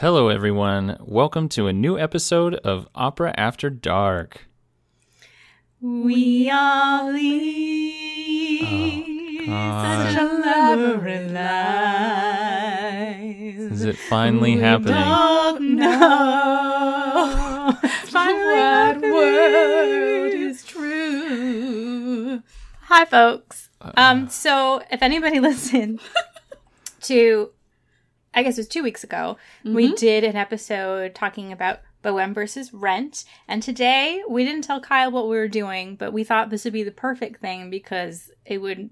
Hello, everyone. Welcome to a new episode of Opera After Dark. We all lead such elaborate lives. Is it finally happening? Don't know what word is true. Hi, folks. So if anybody listened to... I guess it was 2 weeks ago, we did an episode talking about Boheme versus Rent. And today, we didn't tell Kyle what we were doing, but we thought this would be the perfect thing because it would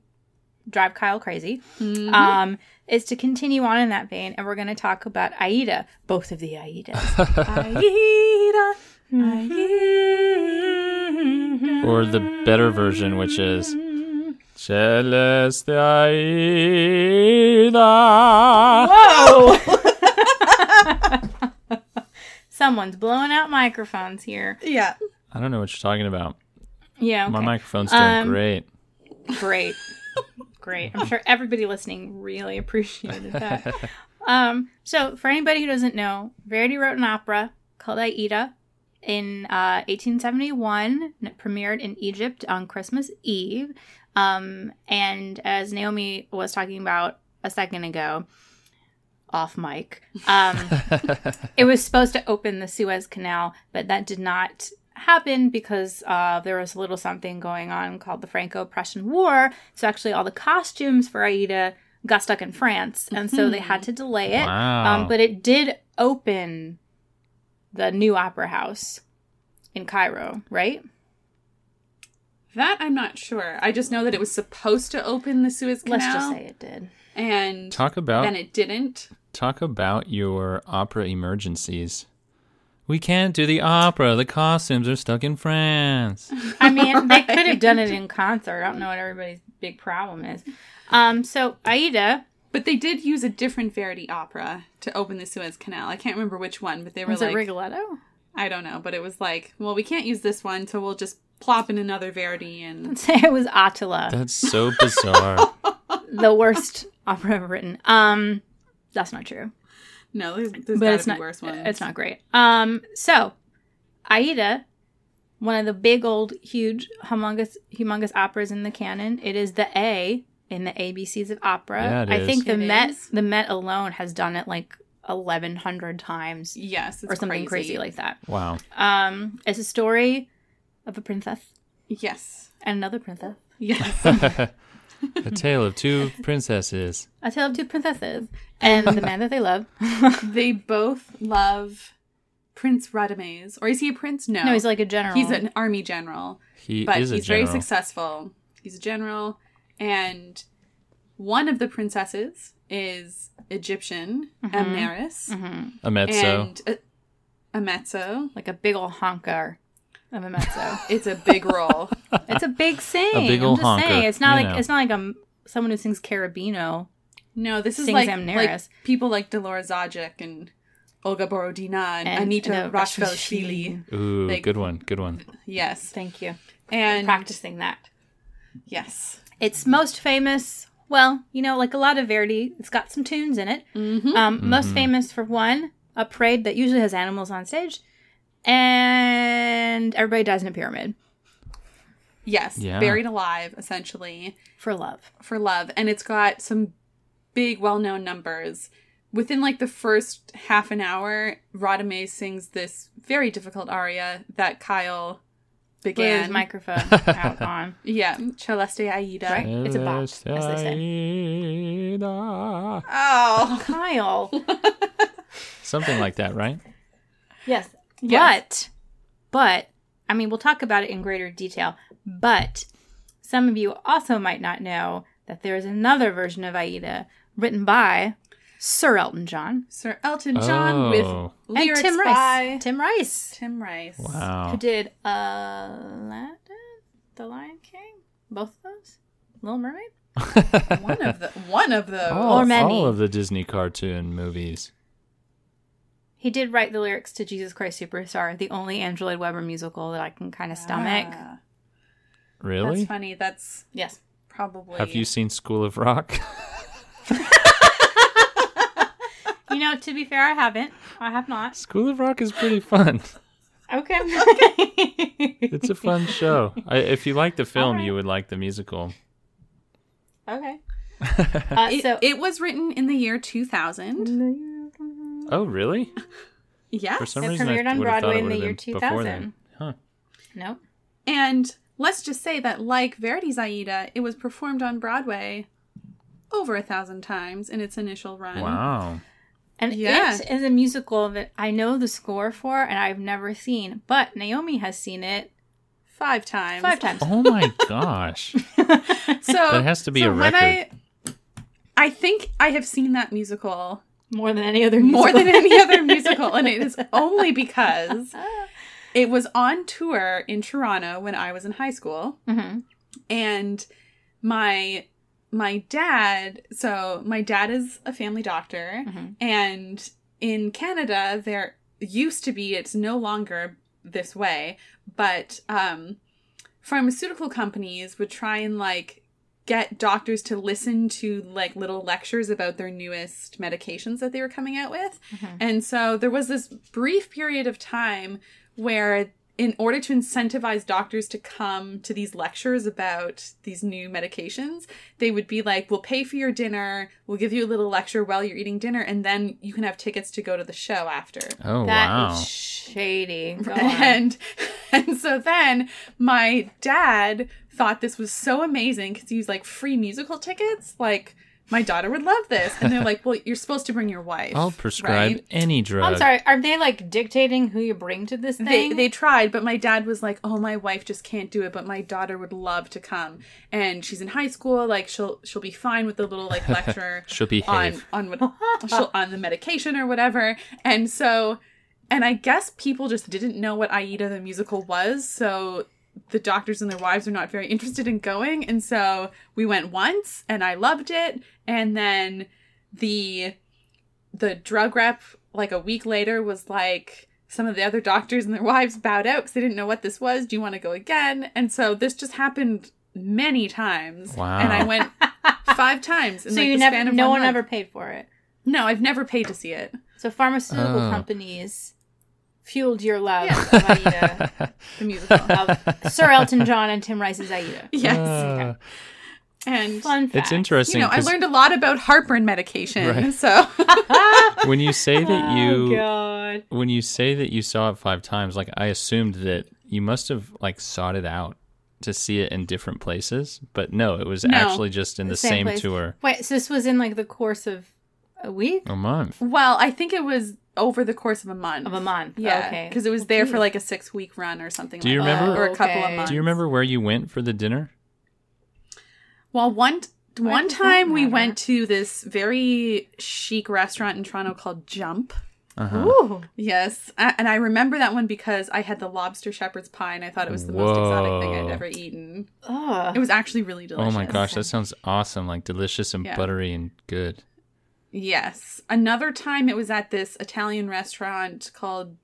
drive Kyle crazy. Is to continue on in that vein. And we're going to talk about Aida, both of the Aidas. Aida, Aida. Or the better version, which is... Celeste Aida. Whoa! Someone's blowing out microphones here. Yeah. I don't know what you're talking about. Yeah. Okay. My microphone's doing great. Great. Great. I'm sure everybody listening really appreciated that. So for anybody who doesn't know, Verdi wrote an opera called Aida in 1871. And it premiered in Egypt on Christmas Eve. And as Naomi was talking about a second ago, off mic, it was supposed to open the Suez Canal, but that did not happen because there was a little something going on called the Franco-Prussian War. So actually all the costumes for Aida got stuck in France, and so they had to delay it. Wow. But it did open the new opera house in Cairo, right? That I'm not sure. I just know that it was supposed to open the Suez Canal. Let's just say it did. And then it didn't. Talk about your opera emergencies. We can't do the opera. The costumes are stuck in France. I mean, they could have done it in concert. I don't know what everybody's big problem is. So Aida... But they did use a different Verdi opera to open the Suez Canal. I can't remember which one, but they were was like... Was it Rigoletto? I don't know, but it was like, well, we can't use this one, so we'll just... plop in another Verdi and... Let's say it was Attila. That's so bizarre. The worst opera ever written. That's not true. No, there's gotta be worse ones. It's not great. So, Aida, one of the big old, huge, humongous operas in the canon. It is the A in the ABCs of opera. Yeah, it is. I think the Met alone has done it like 1,100 times. Yes, it's or something crazy like that. Wow. It's a story... of a princess? Yes. And another princess? Yes. A tale of two princesses. A tale of two princesses. And the man that they love. They both love Prince Radames. Or is he a prince? No. No, he's like a general. He's an army general. He's very successful. He's a general. And one of the princesses is Egyptian, Amneris. Mm-hmm. Ametso. And Ametso. Like a big old honker. Of a mezzo. It's a big role. It's a big sing. A big old I'm just honker, saying. It's not like know. It's not like someone who sings Carabino. No, this is like people like Dolores Zajic and Olga Borodina and Anita Rashvelashvili. Ooh, like, good one. Yes, thank you. And practicing that. Yes, it's most famous. Well, like a lot of Verdi, it's got some tunes in it. Most famous for one, a parade that usually has animals on stage. And everybody dies in a pyramid. Yes. Yeah. Buried alive, essentially. For love. And it's got some big, well-known numbers. Within, the first half an hour, Radames sings this very difficult aria that Kyle began. Blew his microphone out on. Yeah. Celeste Aida. Right? It's a bop, as they say. Oh, Kyle. Something like that, right? Yes. Yes. But, I mean, we'll talk about it in greater detail, but some of you also might not know that there is another version of Aida written by Sir Elton John with lyrics and Tim Rice. Wow. Who did The Lion King? Both of those? Little Mermaid? One of those. Or many. All of the Disney cartoon movies. He did write the lyrics to Jesus Christ Superstar, the only Android Webber musical that I can kind of stomach. Really? That's funny. That's... Yes. Probably. Have you seen School of Rock? No, to be fair, I haven't. I have not. School of Rock is pretty fun. Okay. It's a fun show. If you like the film, right, you would like the musical. Okay. It was written in the year 2000. Oh, really? Yeah. For some reason, premiered on Broadway in the year 2000. Huh. Nope. And let's just say that, like Verdi's Aida, it was performed on Broadway over 1,000 times in its initial run. Wow. And it is a musical that I know the score for and I've never seen, but Naomi has seen it 5 times. 5 times. Oh my gosh. So that has to be a record. I think I have seen that musical more than any other musical. And it is only because it was on tour in Toronto when I was in high school. Mm-hmm. And my dad is a family doctor, mm-hmm, and in Canada there used to be, it's no longer this way, but pharmaceutical companies would try and like get doctors to listen to like little lectures about their newest medications that they were coming out with. Mm-hmm. And so there was this brief period of time where, in order to incentivize doctors to come to these lectures about these new medications, they would be like, we'll pay for your dinner, we'll give you a little lecture while you're eating dinner, and then you can have tickets to go to the show after. Oh, that wow. That is shady. Go on. And so then my dad thought this was so amazing because he was like, free musical tickets? Like, my daughter would love this. And they're like, well, you're supposed to bring your wife. I'll prescribe any drug. I'm sorry. Are they like dictating who you bring to this thing? They tried, but my dad was like, oh, my wife just can't do it, but my daughter would love to come. And she's in high school. Like, she'll be fine with the little like lecture. She'll behave. On the medication or whatever. And so, and I guess people just didn't know what Aida the musical was. So the doctors and their wives are not very interested in going. And so we went once and I loved it. And then the drug rep, like a week later, was like, some of the other doctors and their wives bowed out because they didn't know what this was. Do you want to go again? And so this just happened many times. Wow. And I went 5 times. So no one ever paid for it? No, I've never paid to see it. So pharmaceutical companies fueled your love of Aida, the musical, of Sir Elton John and Tim Rice's Aida. Yes. Okay. And fun fact. It's interesting. You know, I learned a lot about heartburn medication. Right. So when you say that you saw it 5 times, like I assumed that you must have like sought it out to see it in different places, but no, it was actually just in the same tour. Wait, so this was in like the course of a week? A month. Well, I think it was over the course of a month. Yeah. Okay. Because it was there for like a 6-week run or something like that. Do you remember? Or a couple of months. Do you remember where you went for the dinner? Well, one time we went to this very chic restaurant in Toronto called Jump. Uh-huh. Ooh. Yes. And I remember that one because I had the lobster shepherd's pie and I thought it was the most exotic thing I'd ever eaten. It was actually really delicious. Oh my gosh, that sounds awesome. Like delicious and buttery and good. Yes. Another time it was at this Italian restaurant called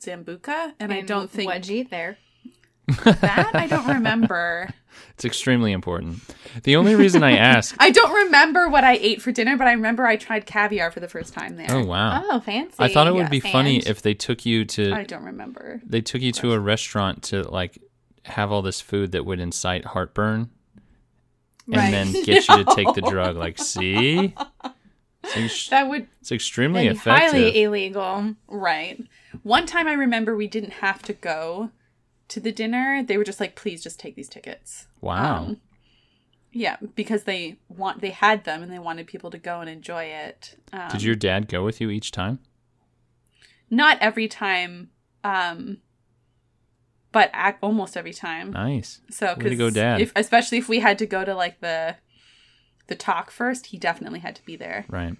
Zambuca, and I don't think... Wedgie there. That I don't remember. It's extremely important. The only reason I asked... I don't remember what I ate for dinner, but I remember I tried caviar for the first time there. Oh, wow. Oh, fancy. I thought it would be funny if they took you to... I don't remember. They took you to a restaurant to, like, have all this food that would incite heartburn, and then get you to take the drug. Like, see... It's extremely effective. Highly illegal. Right. One time I remember we didn't have to go to the dinner. They were just like, please just take these tickets. Wow. Yeah, because they had them and they wanted people to go and enjoy it. Did your dad go with you each time? Not every time, but almost every time. Nice. So, way to go, Dad. Especially if we had to go to like the talk first, he definitely had to be there. Right.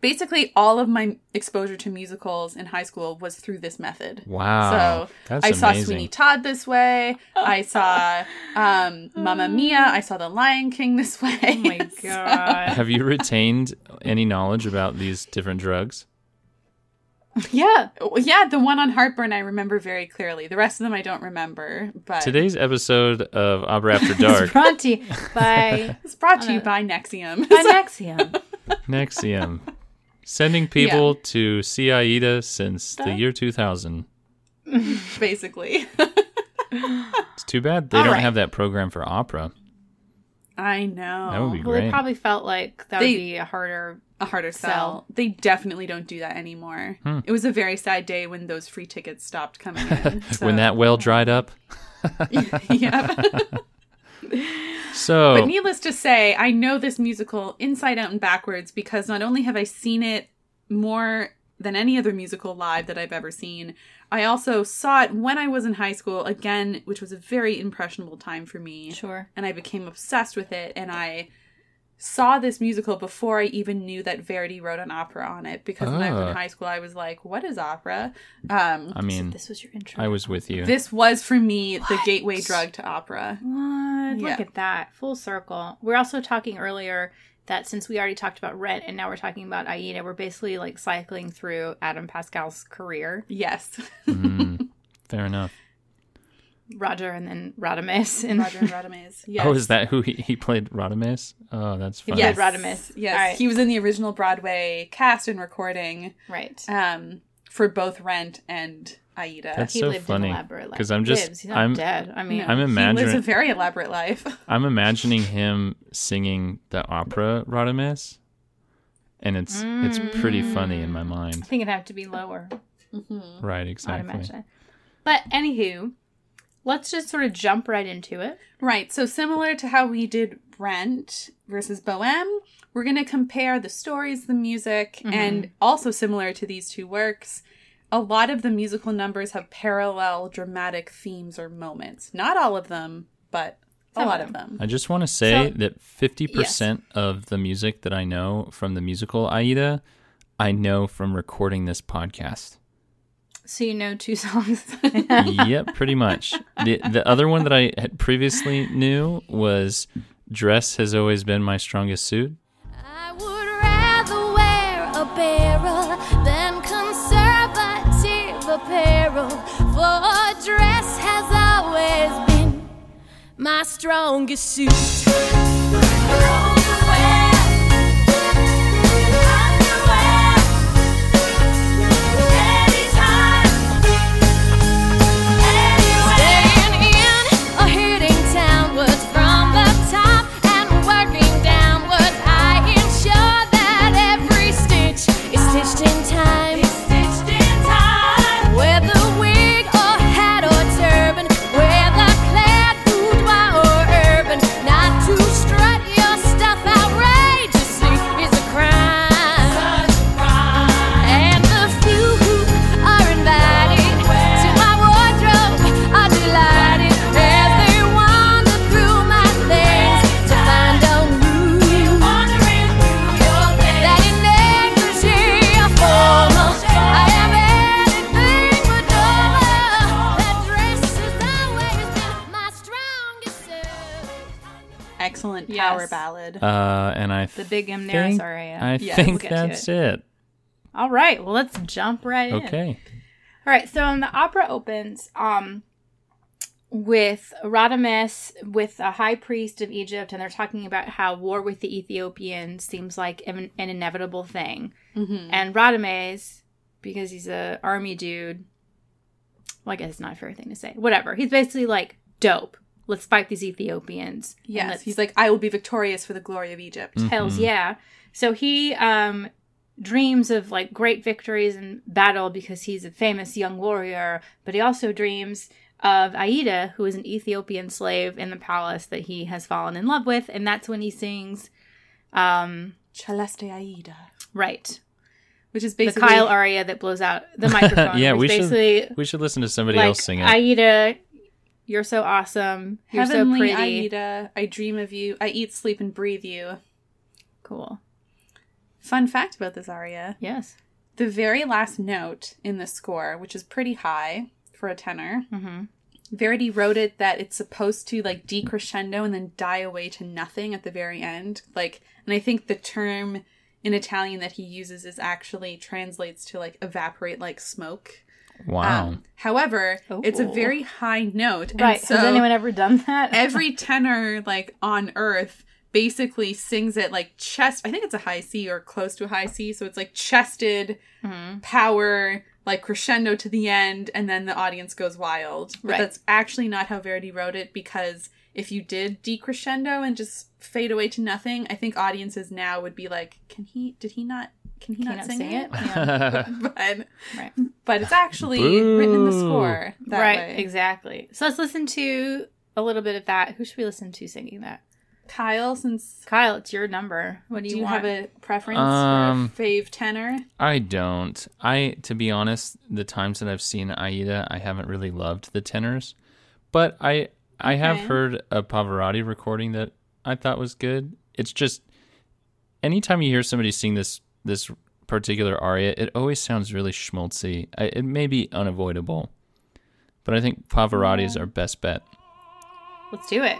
Basically, all of my exposure to musicals in high school was through this method. Wow. So that's amazing. I saw Sweeney Todd this way. I saw Mamma Mia. I saw The Lion King this way. Oh, my God. Have you retained any knowledge about these different drugs? Yeah, the one on heartburn I remember very clearly. The rest of them I don't remember. But today's episode of Opera After Dark is brought to you by Nexium. Nexium. Sending people to see Aida since the year 2000. Basically. It's too bad they don't have that program for opera. I know. That would be great. They probably felt like that would be a harder sell. They definitely don't do that anymore. It was a very sad day when those free tickets stopped coming in. So. When that well dried up. Yeah. So, but needless to say, I know this musical inside out and backwards because not only have I seen it more than any other musical live that I've ever seen, I also saw it when I was in high school, again, which was a very impressionable time for me. Sure. And I became obsessed with it, and I saw this musical before I even knew that Verdi wrote an opera on it, because when I was in high school, I was like, what is opera? I mean, so this was your intro. I was with you. This was, for me, the gateway drug to opera. What? Yeah. Look at that. Full circle. We're also talking earlier that since we already talked about Rent and now we're talking about Aida, we're basically like cycling through Adam Pascal's career. Yes. Fair enough. Roger and then Radames. Roger and Radames. Yes. Oh, is that who he played Radames? Oh, that's funny. He played Radames. Yes. Right. He was in the original Broadway cast and recording. Right. For both Rent and Aida. That's so funny. Because I'm just... He's not dead. I mean, I'm imagining... He lives a very elaborate life. I'm imagining him singing the opera Radames. And it's pretty funny in my mind. I think it'd have to be lower. Mm-hmm. Right, exactly. But anywho... Let's just sort of jump right into it. Right. So similar to how we did Rent versus Boheme, we're going to compare the stories, the music, and also similar to these two works, a lot of the musical numbers have parallel dramatic themes or moments. Not all of them, but a lot of them. I just want to say that 50% of the music that I know from the musical Aida, I know from recording this podcast. So you know two songs. Yep, pretty much. The other one that I had previously knew was Dress Has Always Been My Strongest Suit. I would rather wear a barrel than conservative apparel, for dress has always been my strongest suit. Power ballad. And the big Amneris aria. I think we'll that's it. All right. Well, let's jump right in. Okay. All right. So the opera opens with Radames with a high priest of Egypt, and they're talking about how war with the Ethiopians seems like an inevitable thing. Mm-hmm. And Radames, because he's an army dude, well, I guess it's not a fair thing to say. Whatever. He's basically like, dope. Let's fight these Ethiopians. Yes. He's like, I will be victorious for the glory of Egypt. Mm-hmm. Hells yeah. So he dreams of like great victories in battle because he's a famous young warrior. But he also dreams of Aida, who is an Ethiopian slave in the palace that he has fallen in love with. And that's when he sings... Celeste Aida. Right. Which is basically... The Kyle aria that blows out the microphone. Yeah, we should listen to somebody else sing it. Aida... You're so awesome. You're Heavenly so pretty. Aida, I dream of you. I eat, sleep, and breathe you. Cool. Fun fact about this aria. Yes. The very last note in the score, which is pretty high for a tenor, Verdi wrote it that it's supposed to like decrescendo and then die away to nothing at the very end. Like, and I think the term in Italian that he uses is actually translates to like evaporate like smoke. Wow. However, it's a very high note. Right. And so has anyone ever done that? Every tenor, like, on Earth basically sings it like chest. I think it's a high C or close to a high C. So it's like chested power, like crescendo to the end. And then the audience goes wild. But that's actually not how Verdi wrote it, because if you did decrescendo and just fade away to nothing, I think audiences now would be like, can he not sing it? Yeah. But it's actually written in the score that way. Exactly. So let's listen to a little bit of that. Who should we listen to singing that? Kyle, since... Kyle, it's your number. What do you want? Do you have a preference for a fave tenor? I don't. To be honest, the times that I've seen Aida, I haven't really loved the tenors. But I have heard a Pavarotti recording that I thought was good. It's just, anytime you hear somebody sing this particular aria, it always sounds really schmaltzy. It may be unavoidable, but I think Pavarotti is our best bet. Let's do it.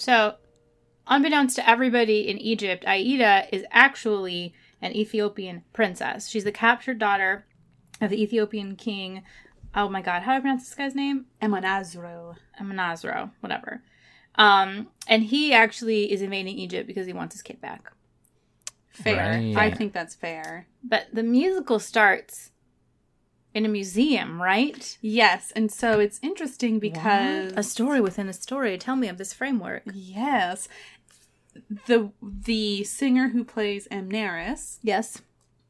So, unbeknownst to everybody in Egypt, Aida is actually an Ethiopian princess. She's the captured daughter of the Ethiopian king. Oh my God, how do I pronounce this guy's name? Amonasro, whatever. And he actually is invading Egypt because he wants his kid back. Fair. Right. I think that's fair. But the musical starts in a museum, right? Yes, and so it's interesting because... What? A story within a story. Tell me of this framework. Yes. The singer who plays Amneris... Yes.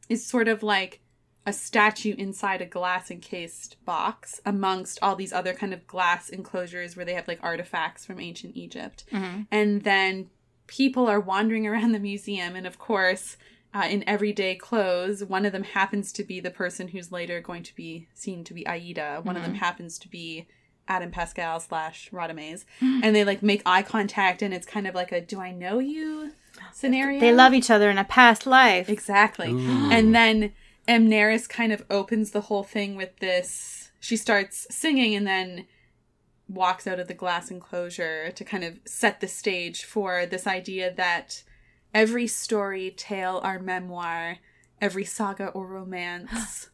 ...is sort of like a statue inside a glass-encased box amongst all these other kind of glass enclosures where they have like artifacts from ancient Egypt. Mm-hmm. And then people are wandering around the museum, and of course... in everyday clothes, one of them happens to be the person who's later going to be seen to be Aida. One of them happens to be Adam Pascal / Radames. And they, like, make eye contact, and it's kind of like a do I know you scenario. They love each other in a past life. Exactly. Ooh. And then Amneris kind of opens the whole thing with this. She starts singing and then walks out of the glass enclosure to kind of set the stage for this idea that every story, tale, or memoir, every saga or romance,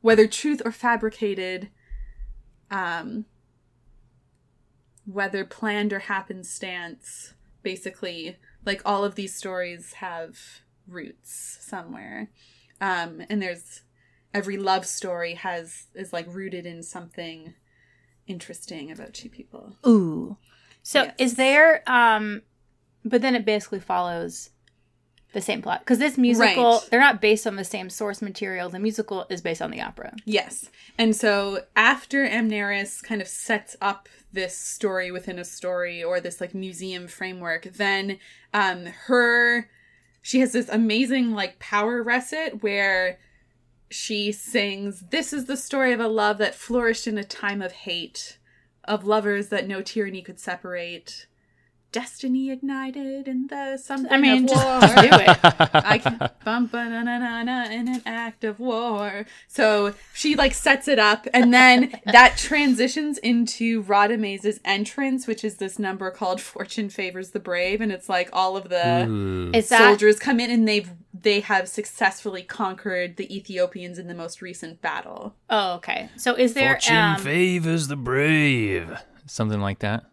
whether truth or fabricated, whether planned or happenstance, basically, like all of these stories have roots somewhere. And there's every love story is like rooted in something interesting about two people. Ooh. So yes. Is there, but then it basically follows the same plot. Because this musical, they're not based on the same source material. The musical is based on the opera. Yes. And so after Amneris kind of sets up this story within a story or this like museum framework, then she has this amazing like power recit where she sings, "This is the story of a love that flourished in a time of hate, of lovers that no tyranny could separate. Destiny ignited in the something of war." I mean, just do it. I can bump na-na-na-na in an act of war. So she like sets it up, and then that transitions into Radames' entrance, which is this number called "Fortune Favors the Brave," and it's like all of the soldiers come in, and they have successfully conquered the Ethiopians in the most recent battle. Oh, okay. So is there "Fortune favors the brave," something like that?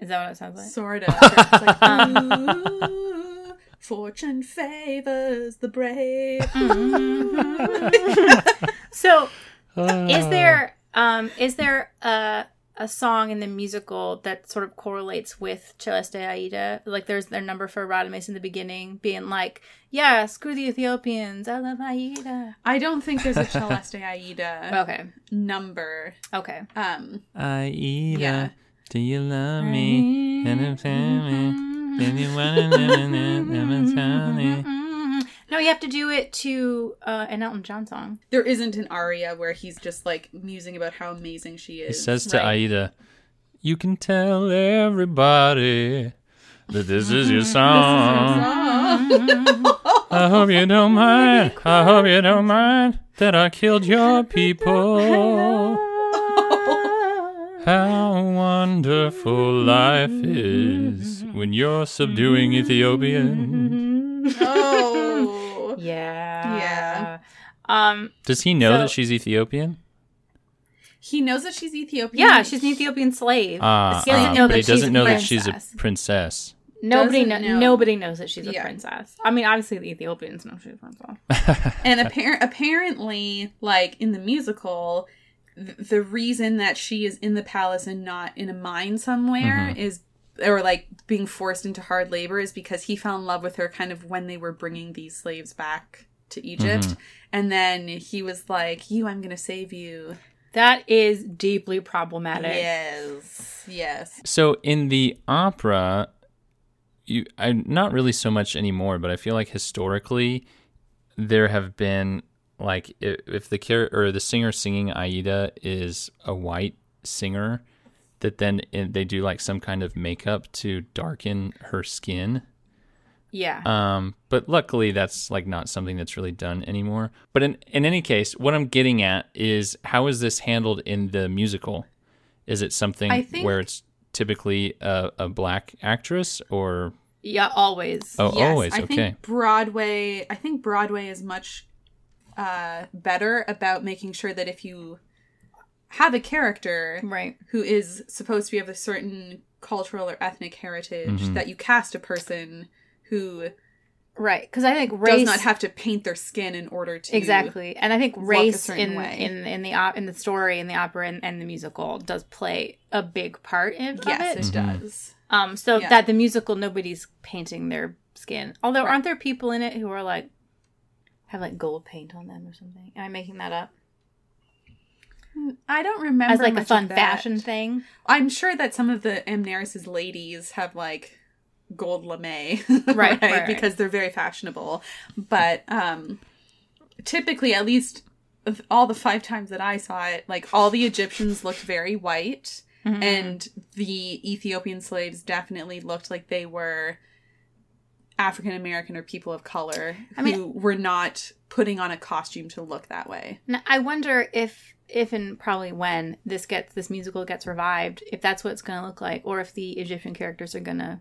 Is that what it sounds like? Sort of. It's like, ooh, fortune favors the brave. Mm-hmm. So, is there a song in the musical that sort of correlates with Celeste Aida? Like, there's their number for Radames in the beginning being like, "Yeah, screw the Ethiopians, I love Aida." I don't think there's a Celeste Aida number. Okay. Aida. Yeah. Do you love me? No, you have to do it to an Elton John song. There isn't an aria where he's just like musing about how amazing she is. He says to Aida, "You can tell everybody that this is your song. This is your song. I hope you don't mind. I hope you don't mind that I killed your people. How wonderful life is when you're subduing Ethiopians." Oh. Yeah. Does he know that she's Ethiopian? He knows that she's Ethiopian. Yeah, she's an Ethiopian slave. But he doesn't know that she's a princess. Nobody knows that she's a princess. I mean, obviously the Ethiopians know she's a princess. And apparently, like in the musical, the reason that she is in the palace and not in a mine somewhere is, or like being forced into hard labor, is because he fell in love with her kind of when they were bringing these slaves back to Egypt. And then he was like, I'm going to save you. That is deeply problematic. Yes. So in the opera, not really so much anymore, but I feel like historically there have been, like, if the singer singing Aida is a white singer, that then they do like some kind of makeup to darken her skin. Yeah. But luckily, that's like not something that's really done anymore. But in any case, what I'm getting at is, how is this handled in the musical? Is it something where it's typically a black actress, or? Yeah, always. Oh, yes. Always. Okay. I think Broadway is much better about making sure that if you have a character who is supposed to be of a certain cultural or ethnic heritage, that you cast a person who because I think race does not have to paint their skin in order to and I think race in the story, in the opera, and the musical does play a big part in it does. That the musical, nobody's painting their skin, although aren't there people in it who are like have like gold paint on them or something? Am I making that up? I don't remember. As like much a fun fashion thing. I'm sure that some of the Amneris' ladies have like gold lame, right? Because they're very fashionable. But typically, at least all the 5 times that I saw it, like all the Egyptians looked very white, and the Ethiopian slaves definitely looked like they were African American or people of color who were not putting on a costume to look that way. Now, I wonder if and probably when this musical gets revived, if that's what it's going to look like, or if the Egyptian characters are going to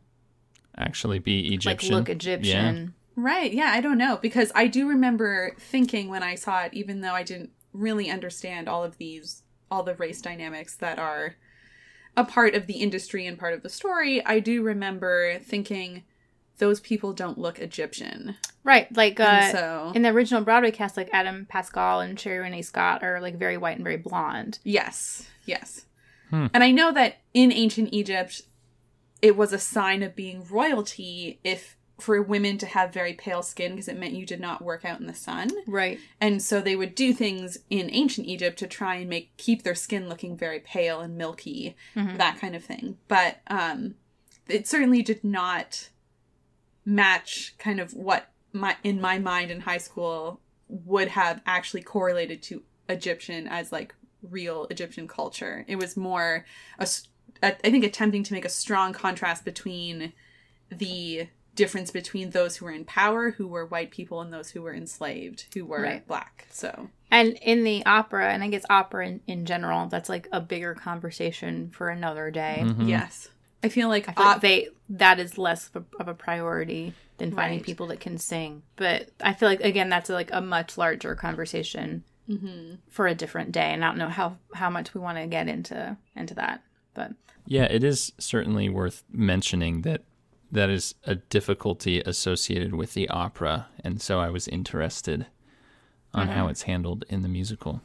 actually be Egyptian, like look Egyptian, right? Yeah, I don't know, because I do remember thinking when I saw it, even though I didn't really understand all the race dynamics that are a part of the industry and part of the story, I do remember thinking, those people don't look Egyptian. Right. Like in the original Broadway cast, like Adam Pascal and Cherry Renee Scott are like very white and very blonde. Yes. And I know that in ancient Egypt, it was a sign of being royalty for women to have very pale skin, because it meant you did not work out in the sun. Right. And so they would do things in ancient Egypt to try and keep their skin looking very pale and milky, that kind of thing. But it certainly did not match kind of what in my mind in high school would have actually correlated to Egyptian as like real Egyptian culture. It was more, I think, attempting to make a strong contrast between the difference between those who were in power, who were white people, and those who were enslaved, who were black. So, and in the opera, and I guess opera in general, that's like a bigger conversation for another day. Mm-hmm. Yes. I feel like that is less of a priority than finding people that can sing. But I feel like, again, that's like a much larger conversation for a different day. And I don't know how much we want to get into that. But yeah, it is certainly worth mentioning that is a difficulty associated with the opera. And so I was interested on how it's handled in the musical.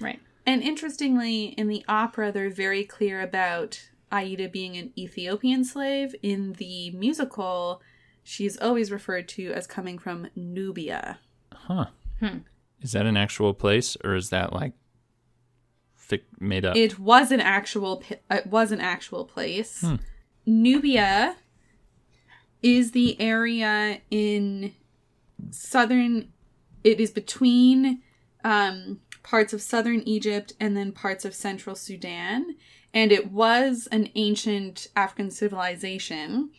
Right. And interestingly, in the opera, they're very clear about Aida being an Ethiopian slave. In the musical, she's always referred to as coming from Nubia. Huh. Hmm. Is that an actual place, or is that like made up? It was an actual place. Hmm. Nubia is the area in southern, it is between parts of southern Egypt and then parts of central Sudan. And it was an ancient African civilization.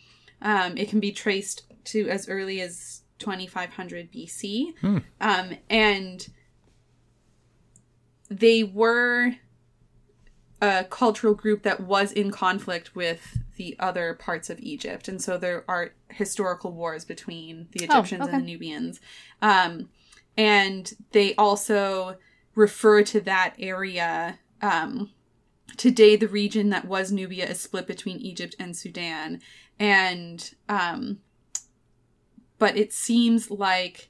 It can be traced to as early as 2500 BC. Hmm. And they were a cultural group that was in conflict with the other parts of Egypt. And so there are historical wars between the Egyptians and the Nubians. And they also refer to that area. Today, the region that was Nubia is split between Egypt and Sudan. And, but it seems like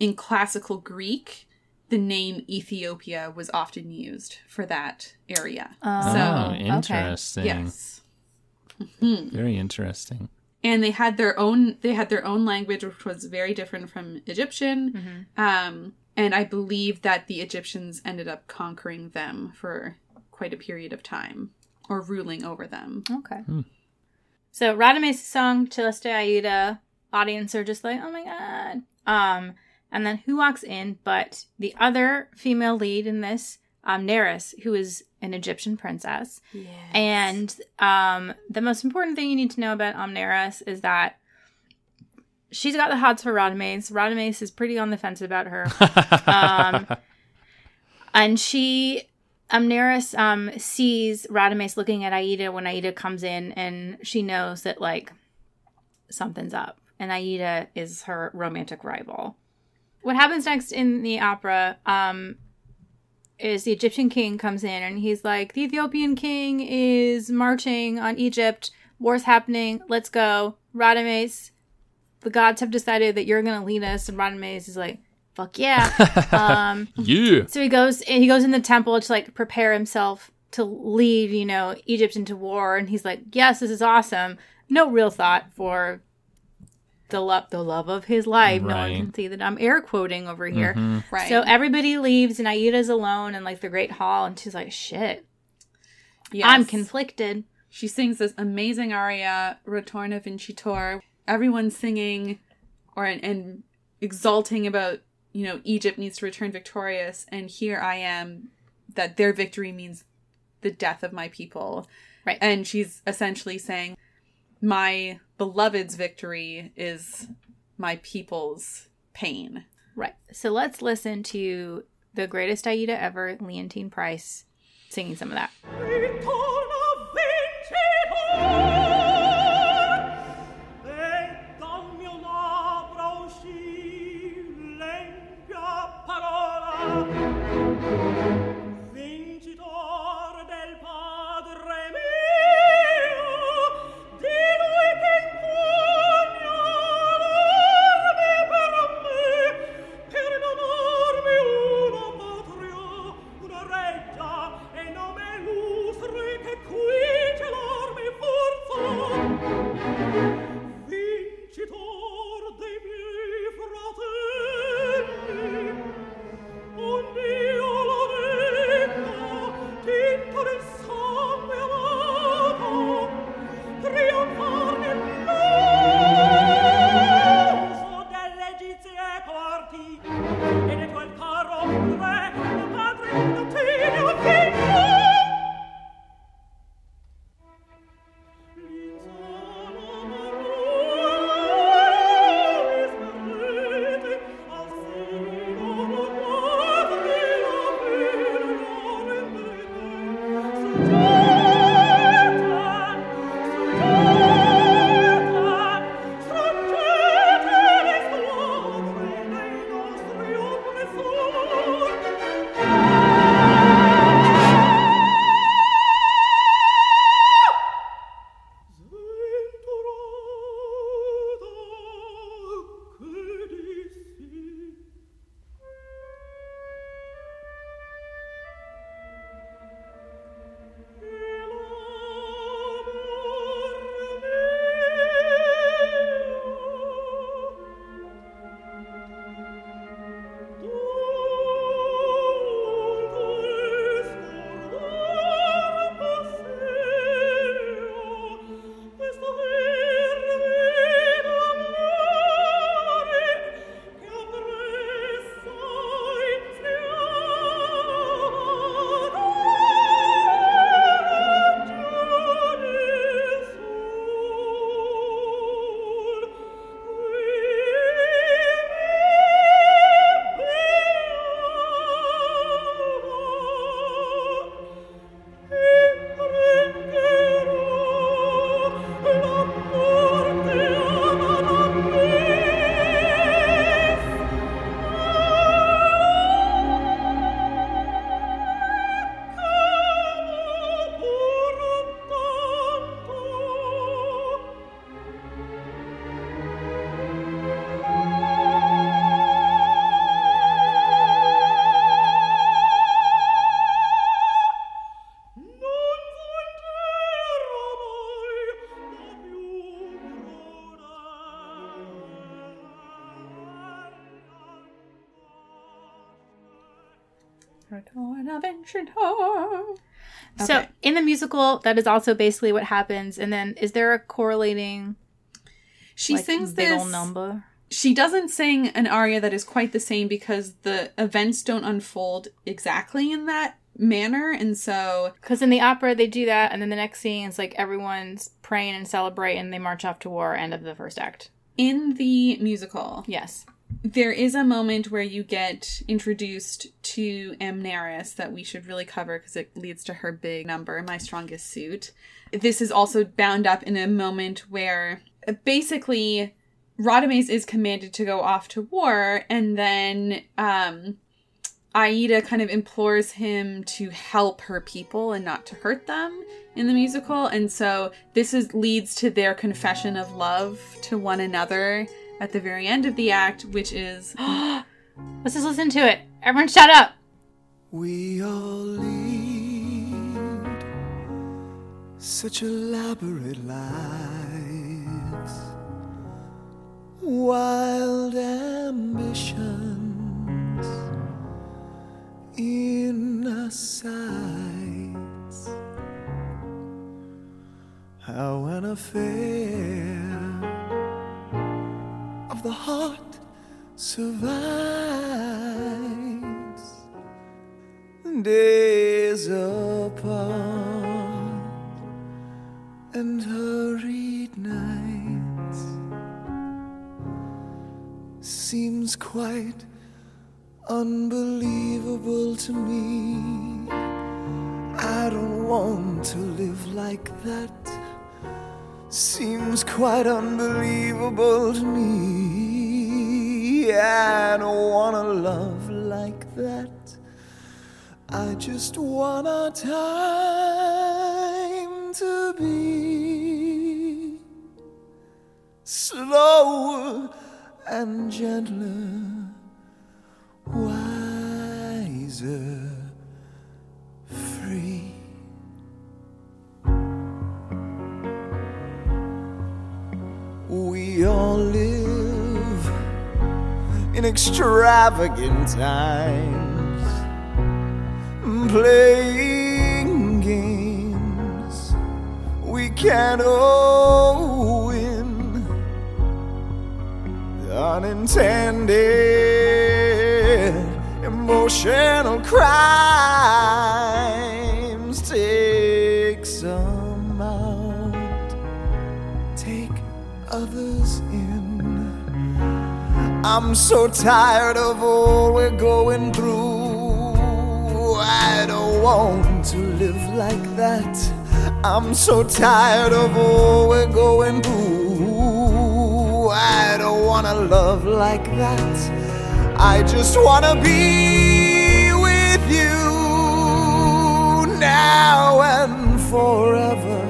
in classical Greek, the name Ethiopia was often used for that area. Interesting. Okay. Yes. Mm-hmm. Very interesting. And they had their own language, which was very different from Egyptian. Mm-hmm. And I believe that the Egyptians ended up conquering them for quite a period of time, or ruling over them. Okay. Mm. So Radames' song, Celeste Aida, audience are just like, oh my God. And then who walks in but the other female lead in this, Amneris, who is an Egyptian princess. Yes. And the most important thing you need to know about Amneris is that she's got the hots for Radames. Radames is pretty on the fence about her. And Amneris sees Radames looking at Aida when Aida comes in, and she knows that, like, something's up. And Aida is her romantic rival. What happens next in the opera is the Egyptian king comes in, and he's like, the Ethiopian king is marching on Egypt. War's happening. Let's go. Radames, the gods have decided that you're going to lead us. And Radames is like, fuck yeah. Yeah. So he goes in the temple to, like, prepare himself to lead, you know, Egypt into war. And he's like, yes, this is awesome. No real thought for the love of his life. Right. No one can see that I'm air quoting over here. Mm-hmm. Right. So everybody leaves, and Aida's alone in, like, the Great Hall, and she's like, shit. Yes. I'm conflicted. She sings this amazing aria, Ritorna vincitor. Everyone's singing and exulting about, you know, Egypt needs to return victorious, and here I am, that their victory means the death of my people. Right. And she's essentially saying, my beloved's victory is my people's pain. Right. So let's listen to the greatest Aida ever, Leontine Price, singing some of that. Ritorna vincitor. Okay. So in the musical, that is also basically what happens. And then is there a correlating? She sings this big number. She doesn't sing an aria that is quite the same because the events don't unfold exactly in that manner. And so, because in the opera they do that, and then the next scene is like everyone's praying and celebrating, and they march off to war. End of the first act. In the musical, yes, there is a moment where you get introduced to Amneris that we should really cover because it leads to her big number, My Strongest Suit. This is also bound up in a moment where basically Radames is commanded to go off to war, and then Aida kind of implores him to help her people and not to hurt them in the musical. And so this leads to their confession of love to one another at the very end of the act, which is... Let's just listen to it. Everyone shut up. We all lead such elaborate lives, wild ambitions in our sights, how an affair of the heart survives days apart and hurried nights, seems quite unbelievable to me. I don't want to live like that. Seems quite unbelievable to me. I don't wanna love like that. I just want our time to be slow and gentler, wiser, free. We all live in extravagant times, playing games we can't all win, unintended emotional crimes. Take some out, take others in. I'm so tired of all we're going through. I don't want to live like that. I'm so tired of all we're going through. I don't wanna love like that. I just wanna be with you now and forever,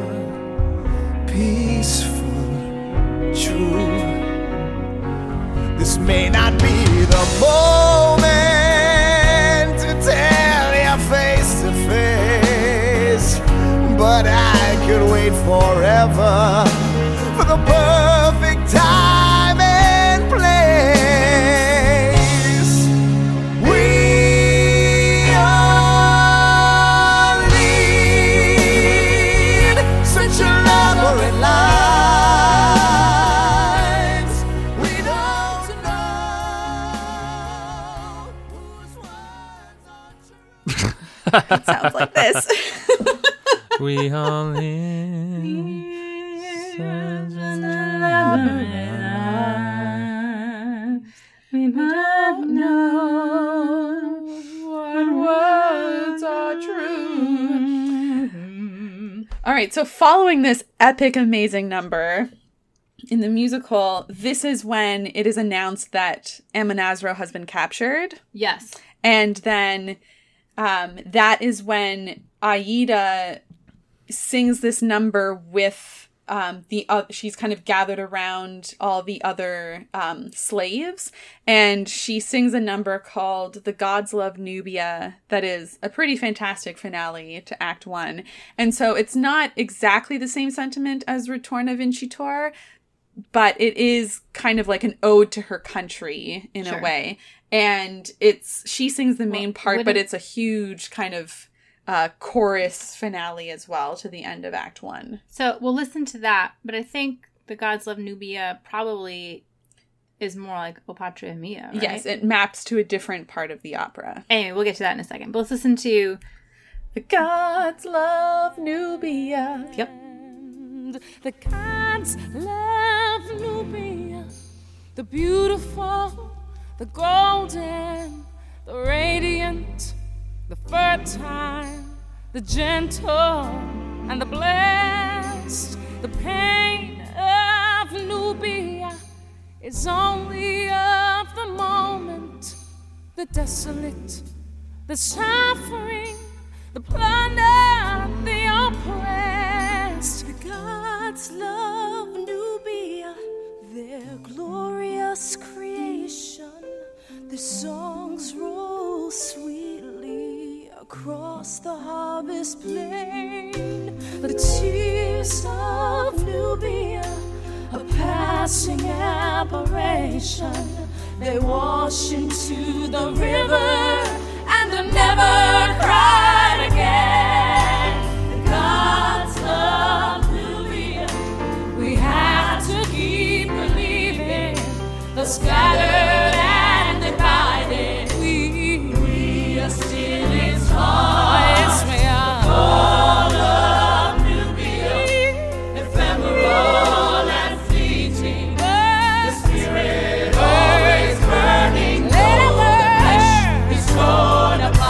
peaceful, true. This may not be the moment to tell you face to face, but I could wait forever for the perfect time and place. We all lead such elaborate lives. It sounds like this. We all live. We don't know what words are true. All right, so following this epic, amazing number in the musical, this is when it is announced that Amonasro has been captured. Yes. And then... that is when Aida sings this number with she's kind of gathered around all the other slaves, and she sings a number called The Gods Love Nubia that is a pretty fantastic finale to Act 1. And so it's not exactly the same sentiment as Ritorna Vincitor, But it is kind of like an ode to her country in a way. And she sings the main part, but it's a huge kind of chorus finale as well to the end of Act 1. So we'll listen to that. But I think The Gods Love Nubia probably is more like O Patria Mia, right? Yes, it maps to a different part of the opera. Anyway, we'll get to that in a second. But let's listen to The Gods Love Nubia. Yep. The gods love Nubia, the beautiful, the golden, the radiant, the fertile, the gentle, and the blessed. The pain of Nubia is only of the moment, the desolate, the suffering, the plunder, the oppressed. The gods love Nubia, their glorious creation. Their songs roll sweetly across the harvest plain. The tears of Nubia, a passing aberration. They wash into the river and are never cried again. The gods love Nubia. We have to keep believing the scattered and divided. We are still its heart. The call of Nubia, ephemeral and fleeting. The spirit always burning. Though the flesh is torn apart.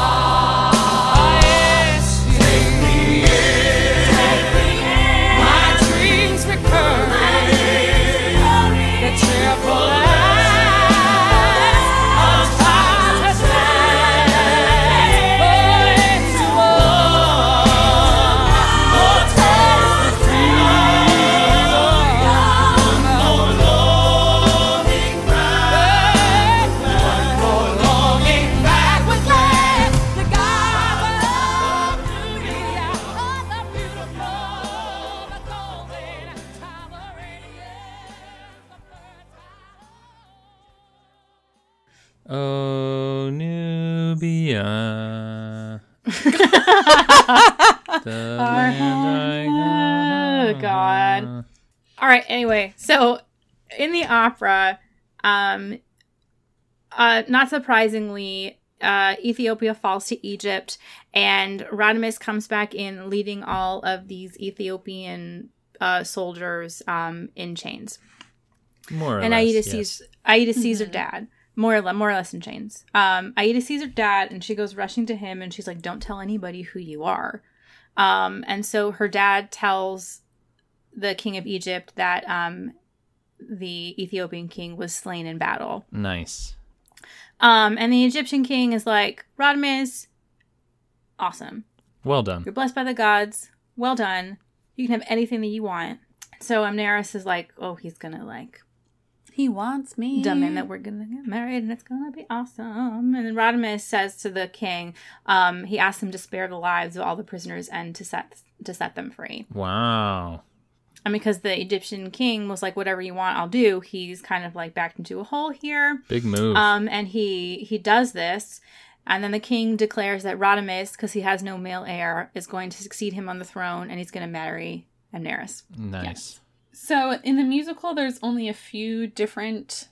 God. All right. Anyway, so in the opera, not surprisingly, Ethiopia falls to Egypt, and Radames comes back in leading all of these Ethiopian soldiers in chains. More or less. And Aida sees her dad. More or less in chains. Aida sees her dad, and she goes rushing to him, and she's like, "Don't tell anybody who you are." And so her dad tells the king of Egypt that the Ethiopian king was slain in battle. Nice. And the Egyptian king is like, "Radames, awesome. Well done. You're blessed by the gods. Well done. You can have anything that you want." So Amneris is like, "Oh, he's gonna like." He wants me. Dumb in that we're going to get married and it's going to be awesome. And then Radames says to the king, he asks him to spare the lives of all the prisoners and to set them free. Wow. And because the Egyptian king was like, "Whatever you want, I'll do," he's kind of like backed into a hole here. Big move. And he does this. And then the king declares that Radames, because he has no male heir, is going to succeed him on the throne, and he's going to marry Amneris. Nice. Yes. So in the musical, there's only a few different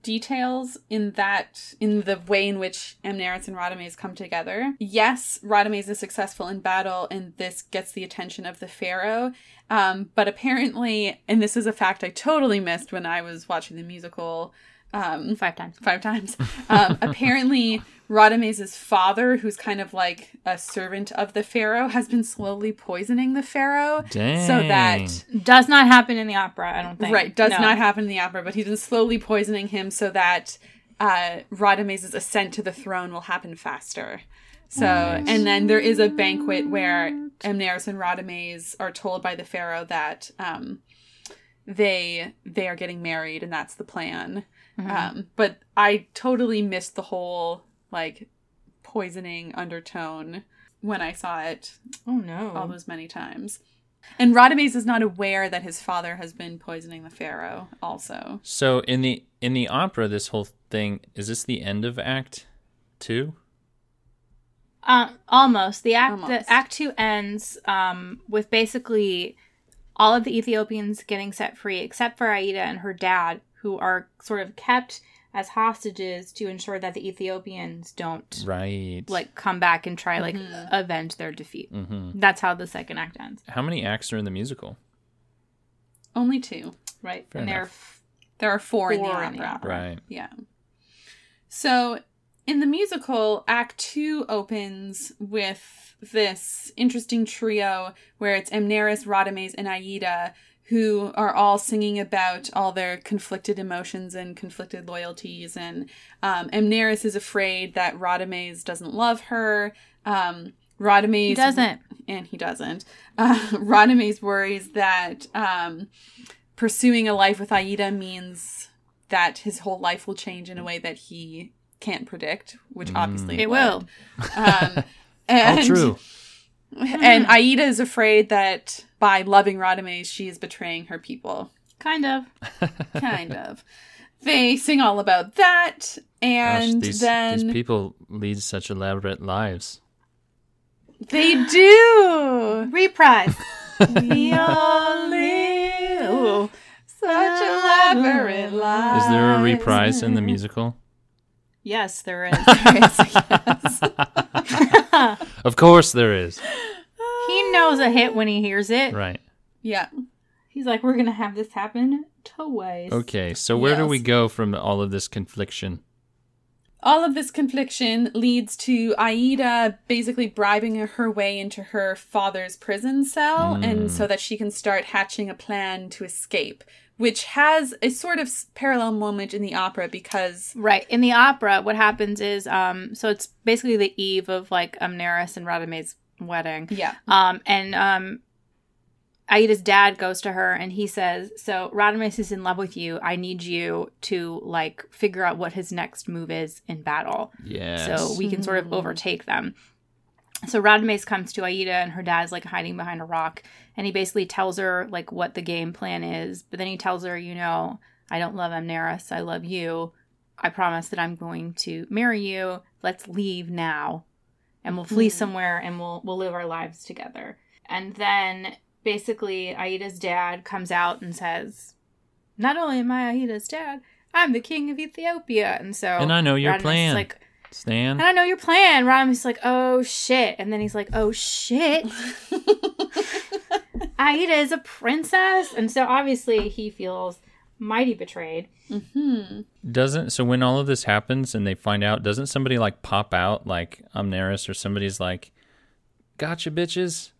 details in the way in which Amneris and Radames come together. Yes, Radames is successful in battle, and this gets the attention of the pharaoh. But apparently, and this is a fact I totally missed when I was watching the musical. Five times. Apparently, Radames' father, who's kind of like a servant of the pharaoh, has been slowly poisoning the pharaoh. Dang. So that does not happen in the opera, I don't think. Right, not happen in the opera, but he's been slowly poisoning him so that Radames' ascent to the throne will happen faster. So, and then there is a banquet where Amneris and Radames are told by the pharaoh that they are getting married, and that's the plan. But I totally missed the whole, like, poisoning undertone when I saw it. Oh, no. All those many times. And Radames is not aware that his father has been poisoning the pharaoh also. So in the opera, this whole thing, is this the end of Act 2? Almost. Act 2 ends with basically all of the Ethiopians getting set free, except for Aida and her dad, who are sort of kept as hostages to ensure that the Ethiopians don't come back and try avenge their defeat. Mm-hmm. That's how the second act ends. How many acts are in the musical? Only 2, right? Fair and there are 4 in the opera. Right. Yeah. So in the musical, Act 2 opens with this interesting trio where it's Amneris, Radames, and Aida, who are all singing about all their conflicted emotions and conflicted loyalties. And Amneris is afraid that Radames doesn't love her. Radames... He doesn't. And he doesn't. Radames worries that pursuing a life with Aida means that his whole life will change in a way that he can't predict, which obviously it will. All true. And Aida is afraid that by loving Radames, she is betraying her people. Kind of. Kind of. They sing all about that, and these people lead such elaborate lives. They do! Reprise. We all live such elaborate lives. Is there a reprise in the musical? Yes, there is. Yes. Of course there is. He knows a hit when he hears it. Right. Yeah. He's like, we're going to have this happen twice. Okay, so where do we go from all of this confliction? All of this confliction leads to Aida basically bribing her way into her father's prison cell, and so that she can start hatching a plan to escape, which has a sort of parallel moment in the opera because... Right. In the opera, what happens is... so it's basically the eve of, Amneris and Radames' wedding. Yeah. And Aida's dad goes to her and he says, so Radames is in love with you. I need you to, figure out what his next move is in battle. Yeah. So we can sort of overtake them. So Radames comes to Aida, and her dad's hiding behind a rock, and he basically tells her what the game plan is. But then he tells her, I don't love Amneris, I love you. I promise that I'm going to marry you. Let's leave now, and we'll flee somewhere, and we'll live our lives together. And then basically Aida's dad comes out and says, "Not only am I Aida's dad, I'm the king of Ethiopia." And so, and I know your plan. Stan. And I know your plan. Radames is oh, shit. And then he's oh, shit. Aida is a princess. And so obviously he feels mighty betrayed. Mm-hmm. So when all of this happens and they find out, doesn't somebody pop out Amneris or somebody's gotcha, bitches?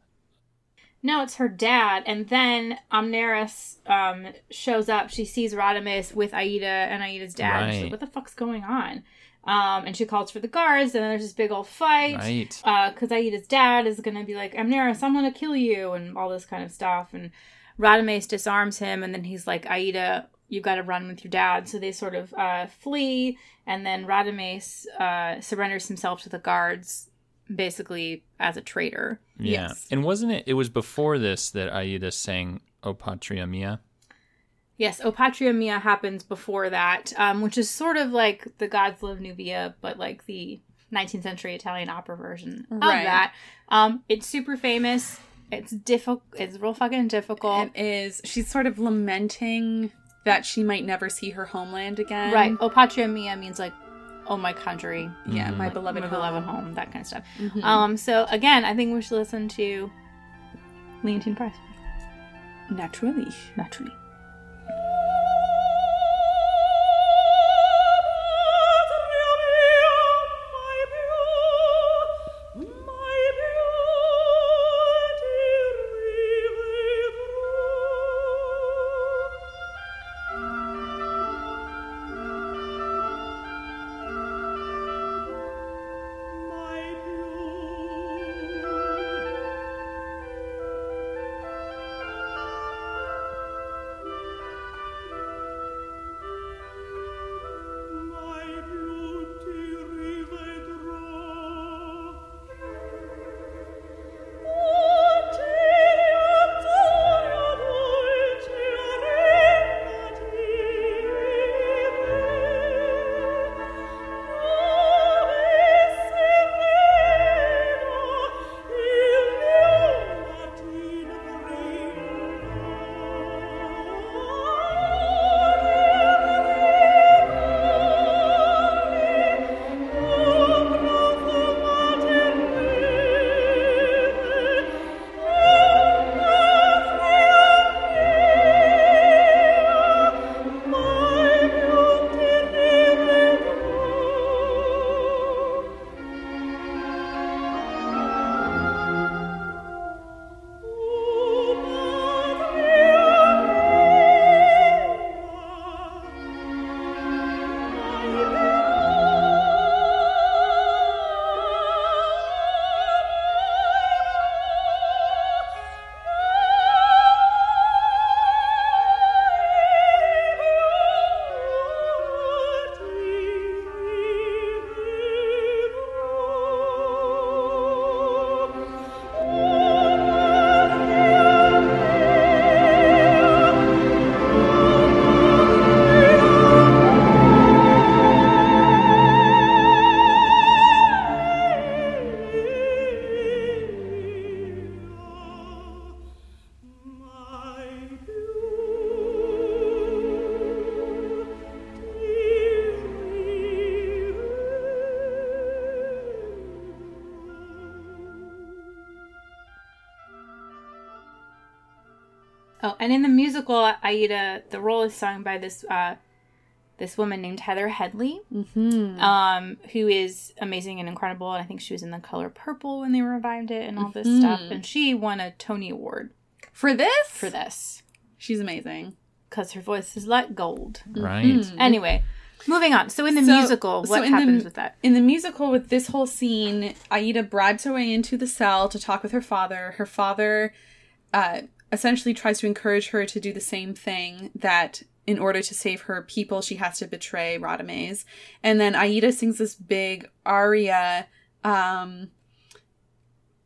No, it's her dad. And then Amneris shows up. She sees Radames with Aida and Aida's dad. Right. She's what the fuck's going on? And she calls for the guards, and there's this big old fight. Right. Because Aida's dad is going to be Amneris, I'm going to kill you, and all this kind of stuff. And Radames disarms him, and then he's Aida, you've got to run with your dad. So they sort of flee, and then Radames surrenders himself to the guards, basically as a traitor. Yeah. Yes. And wasn't it was before this that Aida sang O Patria Mia? Yes, O Patria Mia happens before that, which is sort of The Gods Love Nubia, but the 19th century Italian opera version of that. It's super famous. It's difficult. It's real fucking difficult. It is. She's sort of lamenting that she might never see her homeland again. Right. O Patria Mia means oh my country. Yeah, mm-hmm. my beloved home, that kind of stuff. Mm-hmm. So again, I think we should listen to Leontine Price. Naturally. And in the musical Aida, the role is sung by this woman named Heather Headley, mm-hmm. Who is amazing and incredible. And I think she was in The Color Purple when they revived it and all this mm-hmm. stuff. And she won a Tony Award. For this? For this. She's amazing. Because her voice is like gold. Right. Mm-hmm. Anyway, moving on. So in the musical, what happens with that? In the musical, with this whole scene, Aida bribes her way into the cell to talk with her father. Her father essentially tries to encourage her to do the same thing, that in order to save her people, she has to betray Radames. And then Aida sings this big aria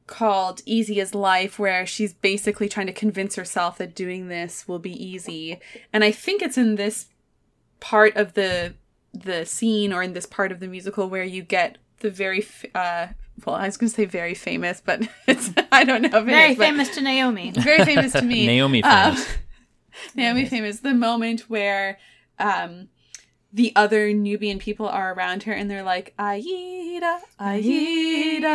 called Easy as Life, where she's basically trying to convince herself that doing this will be easy. And I think it's in this part of the scene, or in this part of the musical, where you get the very well, I was going to say very famous, but it's, I don't know if very it is, famous to Naomi. Very famous to me. Naomi famous. Naomi famous. The moment where the other Nubian people are around her and they're like, Aida, Aida,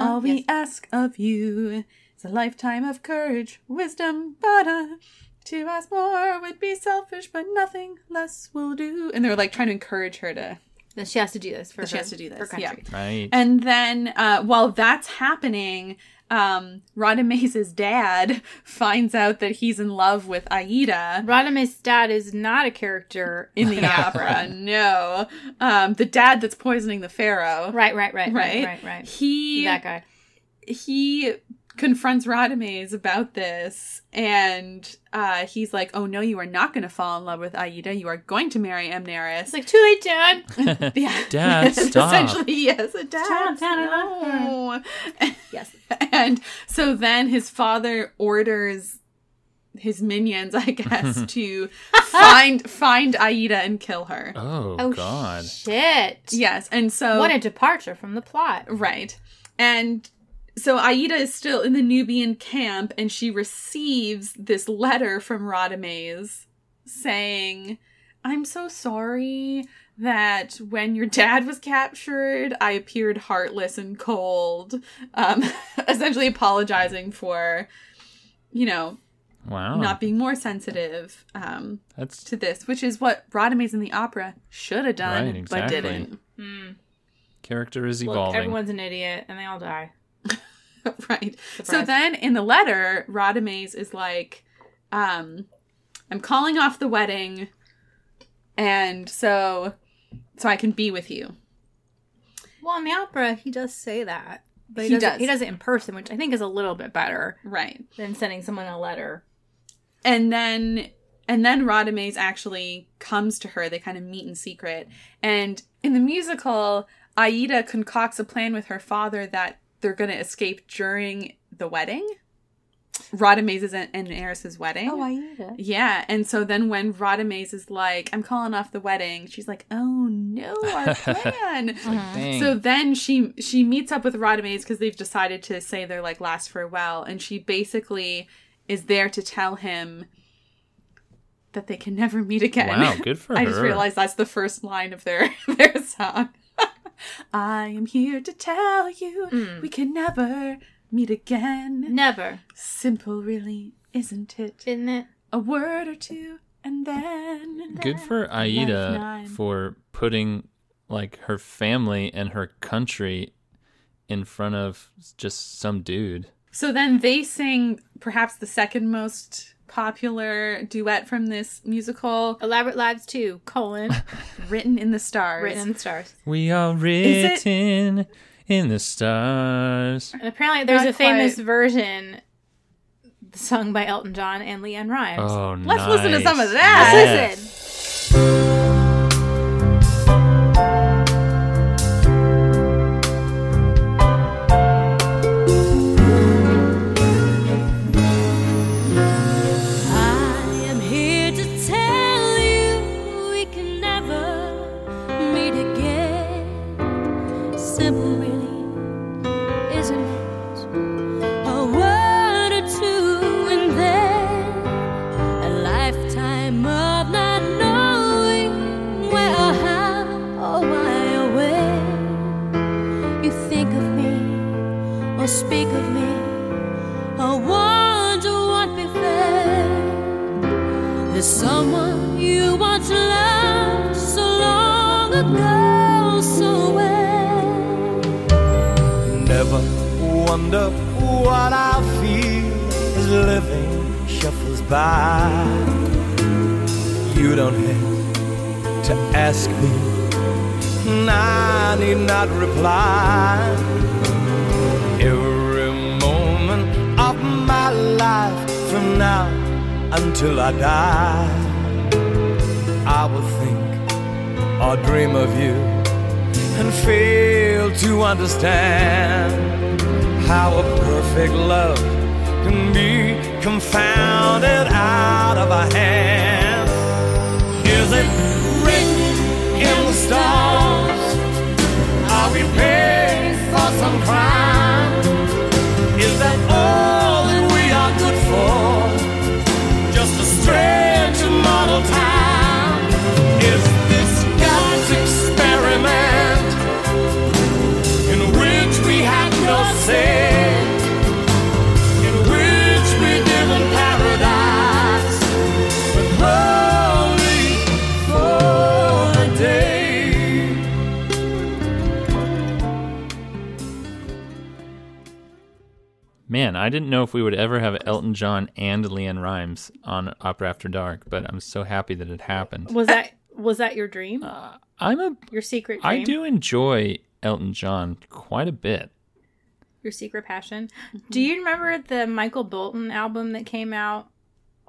all we ask of you is a lifetime of courage, wisdom, butter. To ask more would be selfish, but nothing less will do. And they're like trying to encourage her to... That she has to do this for her. She has to do this, yeah. Right. And then while that's happening, Radames' dad finds out that he's in love with Aida. Radames' dad is not a character in the opera, no. The dad that's poisoning the pharaoh. Right. That guy. He confronts Radames about this, and he's like, oh no, you are not going to fall in love with Aida. You are going to marry Amneris. It's like, too late, Dad. Yeah. Dad, stop. Essentially, yes, a dad. Stop, Dad, I love her. Yes. And so then his father orders his minions, I guess, to find Aida and kill her. Oh, God. Shit. Yes, and so... What a departure from the plot. Right. And... So Aida is still in the Nubian camp, and she receives this letter from Radames saying, I'm so sorry that when your dad was captured, I appeared heartless and cold, essentially apologizing for, not being more sensitive to this, which is what Radames in the opera should have done, right, exactly. But didn't. Mm. Character is evolving. Look, everyone's an idiot, and they all die. Right. Surprise. So then in the letter, Radames is like, I'm calling off the wedding, and so I can be with you. Well, in the opera, he does say that. But he does. He does it in person, which I think is a little bit better. Right. Than sending someone a letter. And then Radames actually comes to her. They kind of meet in secret. And in the musical, Aida concocts a plan with her father that they're going to escape during the wedding. Radames' and Eris's wedding. Oh, Aida. Yeah. And so then when Radames is like, I'm calling off the wedding, she's like, oh, no, our plan. Mm-hmm. So then she meets up with Radames because they've decided to say their like last farewell. And she basically is there to tell him that they can never meet again. Wow, good for her. I just realized that's the first line of their song. I am here to tell you we can never meet again. Never. Simple, really, isn't it? Isn't it? A word or two, and then... Good for Aida for putting, like, her family and her country in front of just some dude. So then they sing perhaps the second most popular duet from this musical, Elaborate Lives 2, Written in the Stars. Written in the Stars. We are written in the stars. And apparently there's a famous version sung by Elton John and Leanne Rimes. Oh, let's listen to some of that. Yes. Let's listen. Time of not knowing. by. You don't have to ask me, I need not reply. Every moment of my life, from now until I die, I will think or dream of you and fail to understand how a perfect love can be confounded out of our hands. Is it written in the stars? Are we paid for some crime? Is that all that we are good for? Just a strange immortal time. Is this God's experiment in which we have no say? Man, I didn't know if we would ever have Elton John and Leanne Rimes on Opera After Dark, but I'm so happy that it happened. Was that your dream? Your secret dream? I do enjoy Elton John quite a bit. Your secret passion? Mm-hmm. Do you remember the Michael Bolton album that came out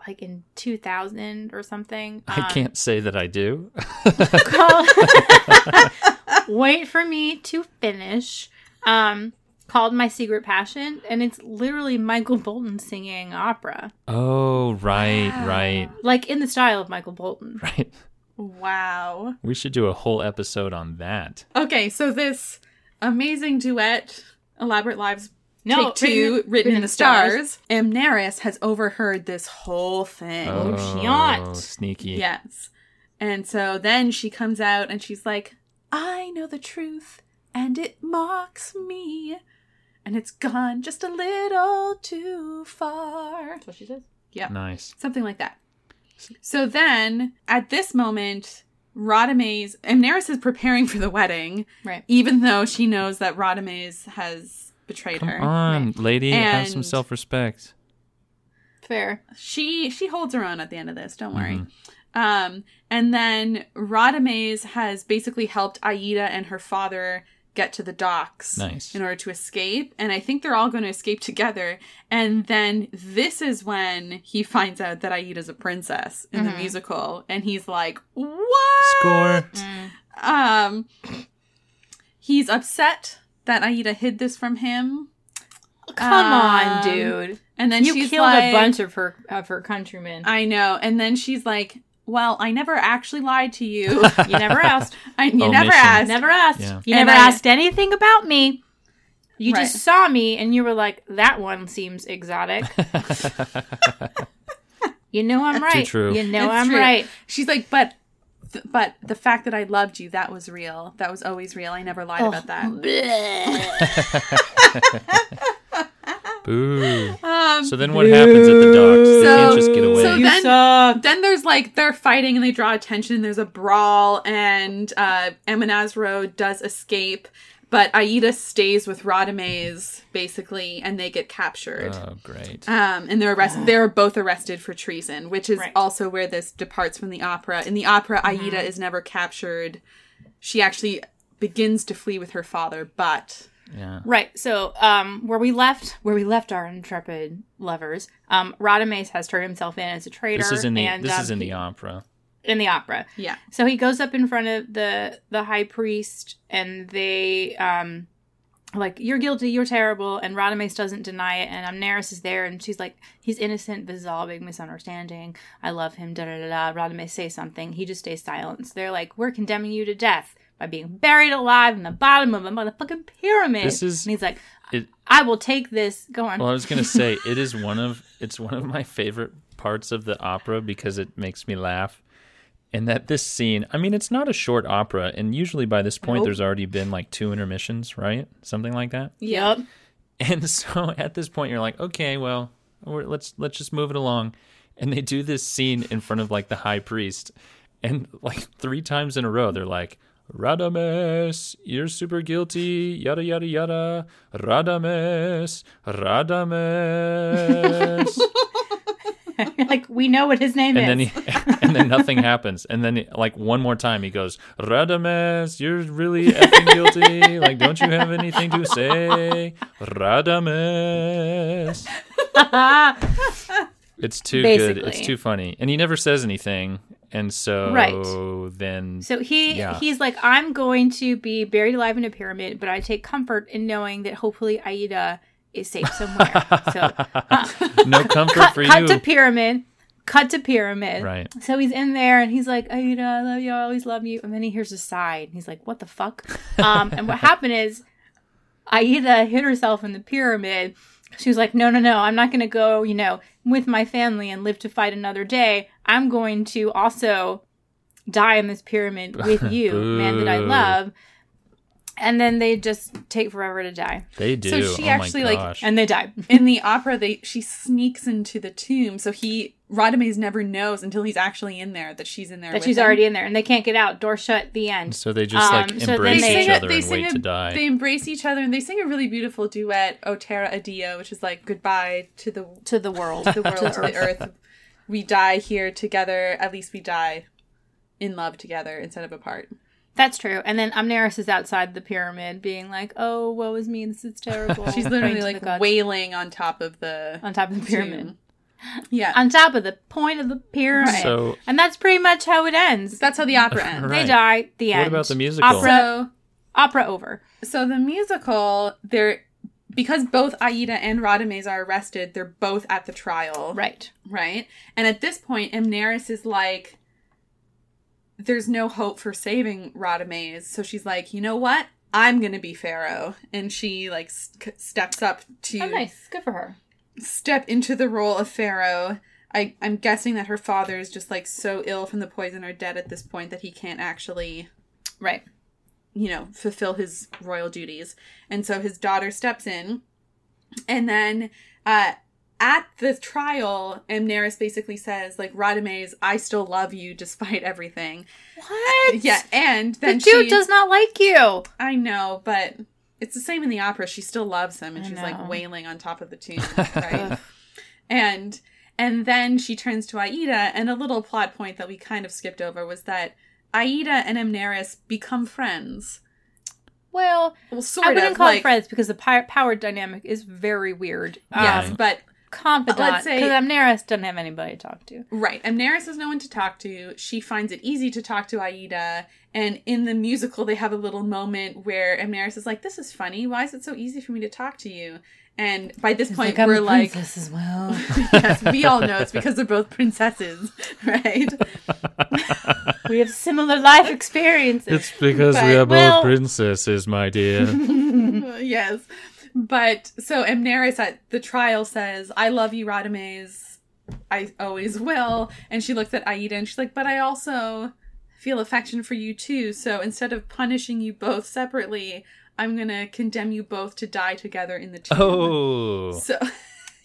like in 2000 or something? I can't say that I do. Wait for me to finish. Called My Secret Passion, and it's literally Michael Bolton singing opera. Oh, right, wow. Right. Like in the style of Michael Bolton. Right. Wow. We should do a whole episode on that. Okay, so this amazing duet, Elaborate Lives, Take Two, Written in the Stars, Amneris has overheard this whole thing. Oh, sneaky. Yes. And so then she comes out and she's like, I know the truth, and it mocks me. And it's gone just a little too far. That's what she says. Yeah. Nice. Something like that. So then, at this moment, Amneris is preparing for the wedding. Right. Even though she knows that Radames has betrayed her. Come on, right. Lady. And have some self-respect. Fair. She holds her own at the end of this. Don't worry. And then Radames has basically helped Aida and her father get to the docks in order to escape, and I think they're all going to escape together. And then this is when he finds out that Aida's a princess in the musical, and he's like, what? Score. He's upset that Aida hid this from him. Come on, dude. And then you killed like, a bunch of her countrymen. I know. And then she's like, well, I never actually lied to you. You never asked. You never asked. Yeah. You never asked anything about me. You just saw me and you were like, that one seems exotic. You know I'm right. Too true. You know I'm right. She's like, but the fact that I loved you, that was real. That was always real. I never lied about that. Ooh. So then what happens at the docks? They can't just get away. So then there's like, they're fighting and they draw attention. There's a brawl and Amonasro does escape. But Aida stays with Radames, basically, and they get captured. Oh, great. And they're arrested. They're both arrested for treason, which is also where this departs from the opera. In the opera, Aida is never captured. She actually begins to flee with her father, but... Yeah. Right. So, where we left our intrepid lovers, Radames has turned himself in as a traitor. This is in the opera. In the opera, yeah. So he goes up in front of the high priest, and they like, you're guilty, you're terrible, and Radames doesn't deny it, and Amneris is there, and she's like, he's innocent, dissolving misunderstanding. I love him. Da da da da. Radames says something. He just stays silent. So they're like, we're condemning you to death by being buried alive in the bottom of a motherfucking pyramid. And he's like, I will take this. Go on. Well, I was going to say, it's one of my favorite parts of the opera because it makes me laugh. And that this scene, I mean, it's not a short opera. And usually by this point, there's already been like 2 intermissions, right? Something like that. Yep. And so at this point, you're like, okay, well, let's just move it along. And they do this scene in front of like the high priest. And like 3 times in a row, they're like, Radames, you're super guilty, yada, yada, yada. Radames, Radames. Like, we know what his name is. And then nothing happens. And then, like, one more time he goes, Radames, you're really effing guilty. Like, don't you have anything to say? Radames. It's too Basically. Good. It's too funny. And he never says anything. And so then... So he's like, I'm going to be buried alive in a pyramid, but I take comfort in knowing that hopefully Aida is safe somewhere. So no comfort for you. Cut to pyramid. Right. So he's in there and he's like, Aida, I love you. I always love you. And then he hears a sigh. And he's like, what the fuck? And what happened is Aida hid herself in the pyramid. She was like, no, I'm not going to go, with my family and live to fight another day. I'm going to also die in this pyramid with you, man that I love. And then they just take forever to die. They do. So she and they die. In the opera, she sneaks into the tomb. So Radames never knows until he's actually in there that she's in there. That she's already in there, and they can't get out. Door shut. The end. So they just embrace each other and wait to die. They embrace each other and they sing a really beautiful duet, "O Terra Addio," which is like goodbye to the world, the world, to the earth. We die here together. At least we die in love together instead of apart. That's true. And then Amneris is outside the pyramid being like, oh, woe is me. This is terrible. She's literally like wailing on top of the pyramid. Yeah. On top of the point of the pyramid. So, and that's pretty much how it ends. That's how the opera ends. Right. They die. The end. What about the musical? Opera over. So the musical, because both Aida and Radames are arrested, they're both at the trial. Right. And at this point, Amneris is like... there's no hope for saving Radames. So she's like, you know what? I'm going to be Pharaoh. And she like steps up to... Oh, nice. Good for her. Step into the role of Pharaoh. I'm guessing that her father is just like so ill from the poison or dead at this point that he can't actually... Right. Fulfill his royal duties. And so his daughter steps in. And then... at the trial, Amneris basically says, like, Radames, I still love you despite everything. What? Yeah, and then she... The dude does not like you! I know, but it's the same in the opera. She still loves him, and she's, like, wailing on top of the tomb, right? And then she turns to Aida, and a little plot point that we kind of skipped over was that Aida and Amneris become friends. Well sort of. I wouldn't call it friends because the power dynamic is very weird. Yes, but... confidant, because Amneris doesn't have anybody to talk to. Right. Amneris has no one to talk to. She finds it easy to talk to Aida. And in the musical, they have a little moment where Amneris is like, this is funny. Why is it so easy for me to talk to you? And by this point, we're like... I'm a princess as well. Yes, we all know it's because they're both princesses, right? We have similar life experiences. It's because we are both princesses, my dear. Yes. But, so Amneris at the trial says, I love you, Radames. I always will. And she looks at Aida and she's like, but I also feel affection for you too. So instead of punishing you both separately, I'm going to condemn you both to die together in the tomb. Oh. So,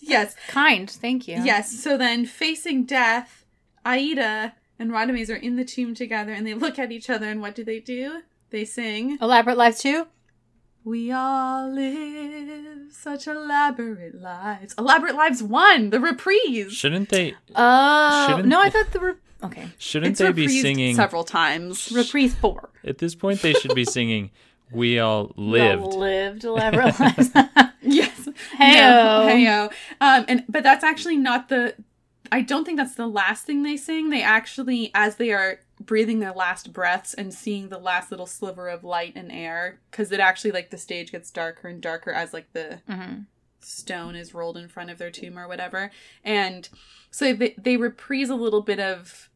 yes. That's kind. Thank you. Yes. So then facing death, Aida and Radames are in the tomb together and they look at each other and what do? They sing. Elaborate Lives too? We all live such elaborate lives. Elaborate Lives 1, the reprise. Shouldn't they? Oh, no, I thought okay. Shouldn't they be singing several times? Reprise 4. At this point, they should be singing. We all lived elaborate lives. Yes. Heyo. But that's actually not the. I don't think that's the last thing they sing. They actually, as they are breathing their last breaths and seeing the last little sliver of light and air, because it actually, like, the stage gets darker and darker as, like, the stone is rolled in front of their tomb or whatever. And so they reprise a little bit of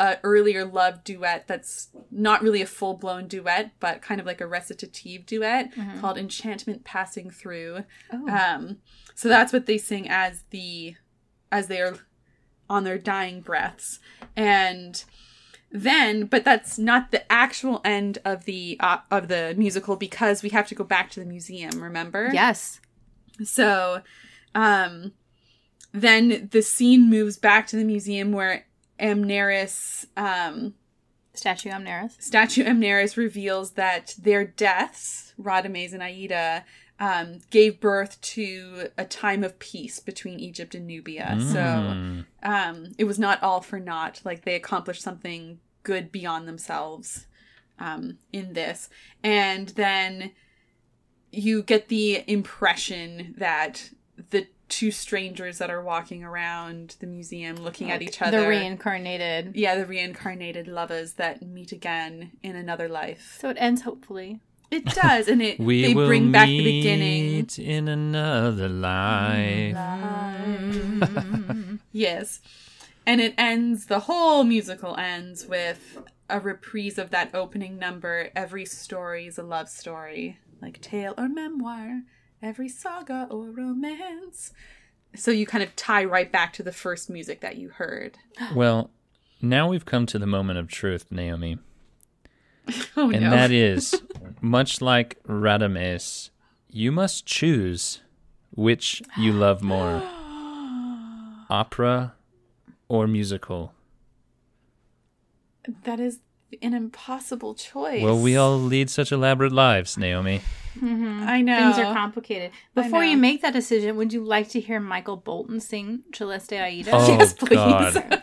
an earlier love duet that's not really a full-blown duet, but kind of like a recitative duet called Enchantment Passing Through. Oh. So that's what they sing as they are... on their dying breaths. And then, but that's not the actual end of the musical because we have to go back to the museum, remember? Yes. So then the scene moves back to the museum where Amneris... Statue Amneris reveals that their deaths, Radames and Aida, gave birth to a time of peace between Egypt and Nubia. So it was not all for naught. Like, they accomplished something good beyond themselves in this. And then you get the impression that the two strangers that are walking around the museum looking at each other. The reincarnated lovers that meet again in another life. So it ends hopefully. It does, and they bring back the beginning. In another life. Yes. And it ends, the whole musical ends with a reprise of that opening number, Every Story is a Love Story, like tale or memoir, every saga or romance. So you kind of tie right back to the first music that you heard. Well, now we've come to the moment of truth, Naomi. Oh, and no. That is, much like Radames, you must choose which you love more, opera or musical. That is an impossible choice. Well, we all lead such elaborate lives, Naomi. Mm-hmm. I know. Things are complicated. Before you make that decision, would you like to hear Michael Bolton sing Celeste Aida? Oh, yes, please. God.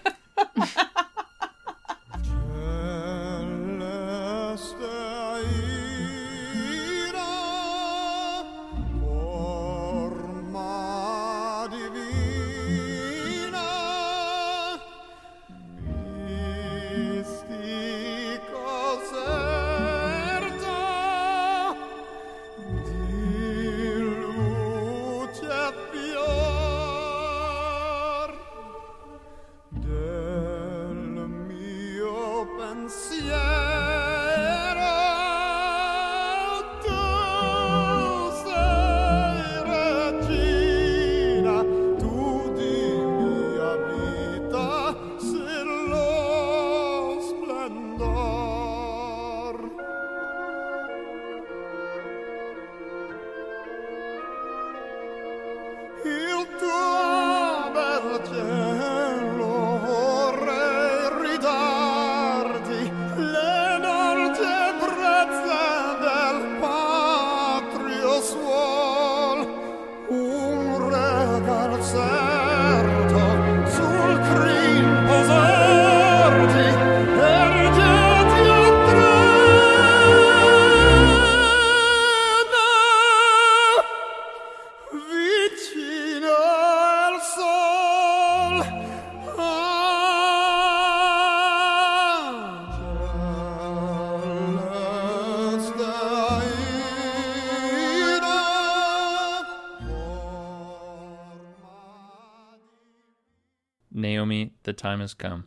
The time has come.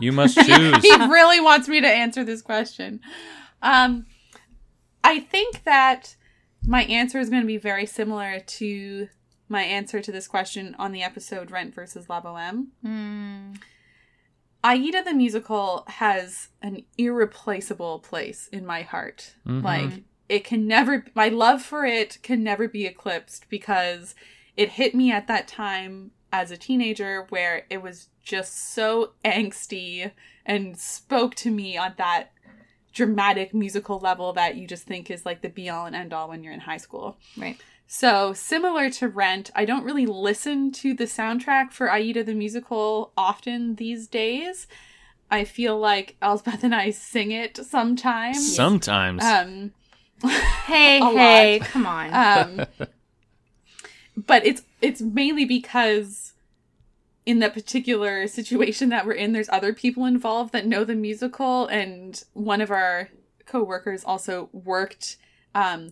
You must choose. He really wants me to answer this question. I think that my answer is going to be very similar to my answer to this question on the episode Rent versus La Boheme. Aida the musical has an irreplaceable place in my heart. Mm-hmm. Like, it can never, my love for it can never be eclipsed, because it hit me at that time as a teenager where it was just so angsty and spoke to me on that dramatic musical level that you just think is like the be all and end all when you're in high school. Right. So similar to Rent, I don't really listen to the soundtrack for Aida the musical often these days. I feel like Elspeth and I sing it sometimes. Sometimes. Hey, lot. Come on. But it's mainly because in that particular situation that we're in, there's other people involved that know the musical. And one of our co-workers also worked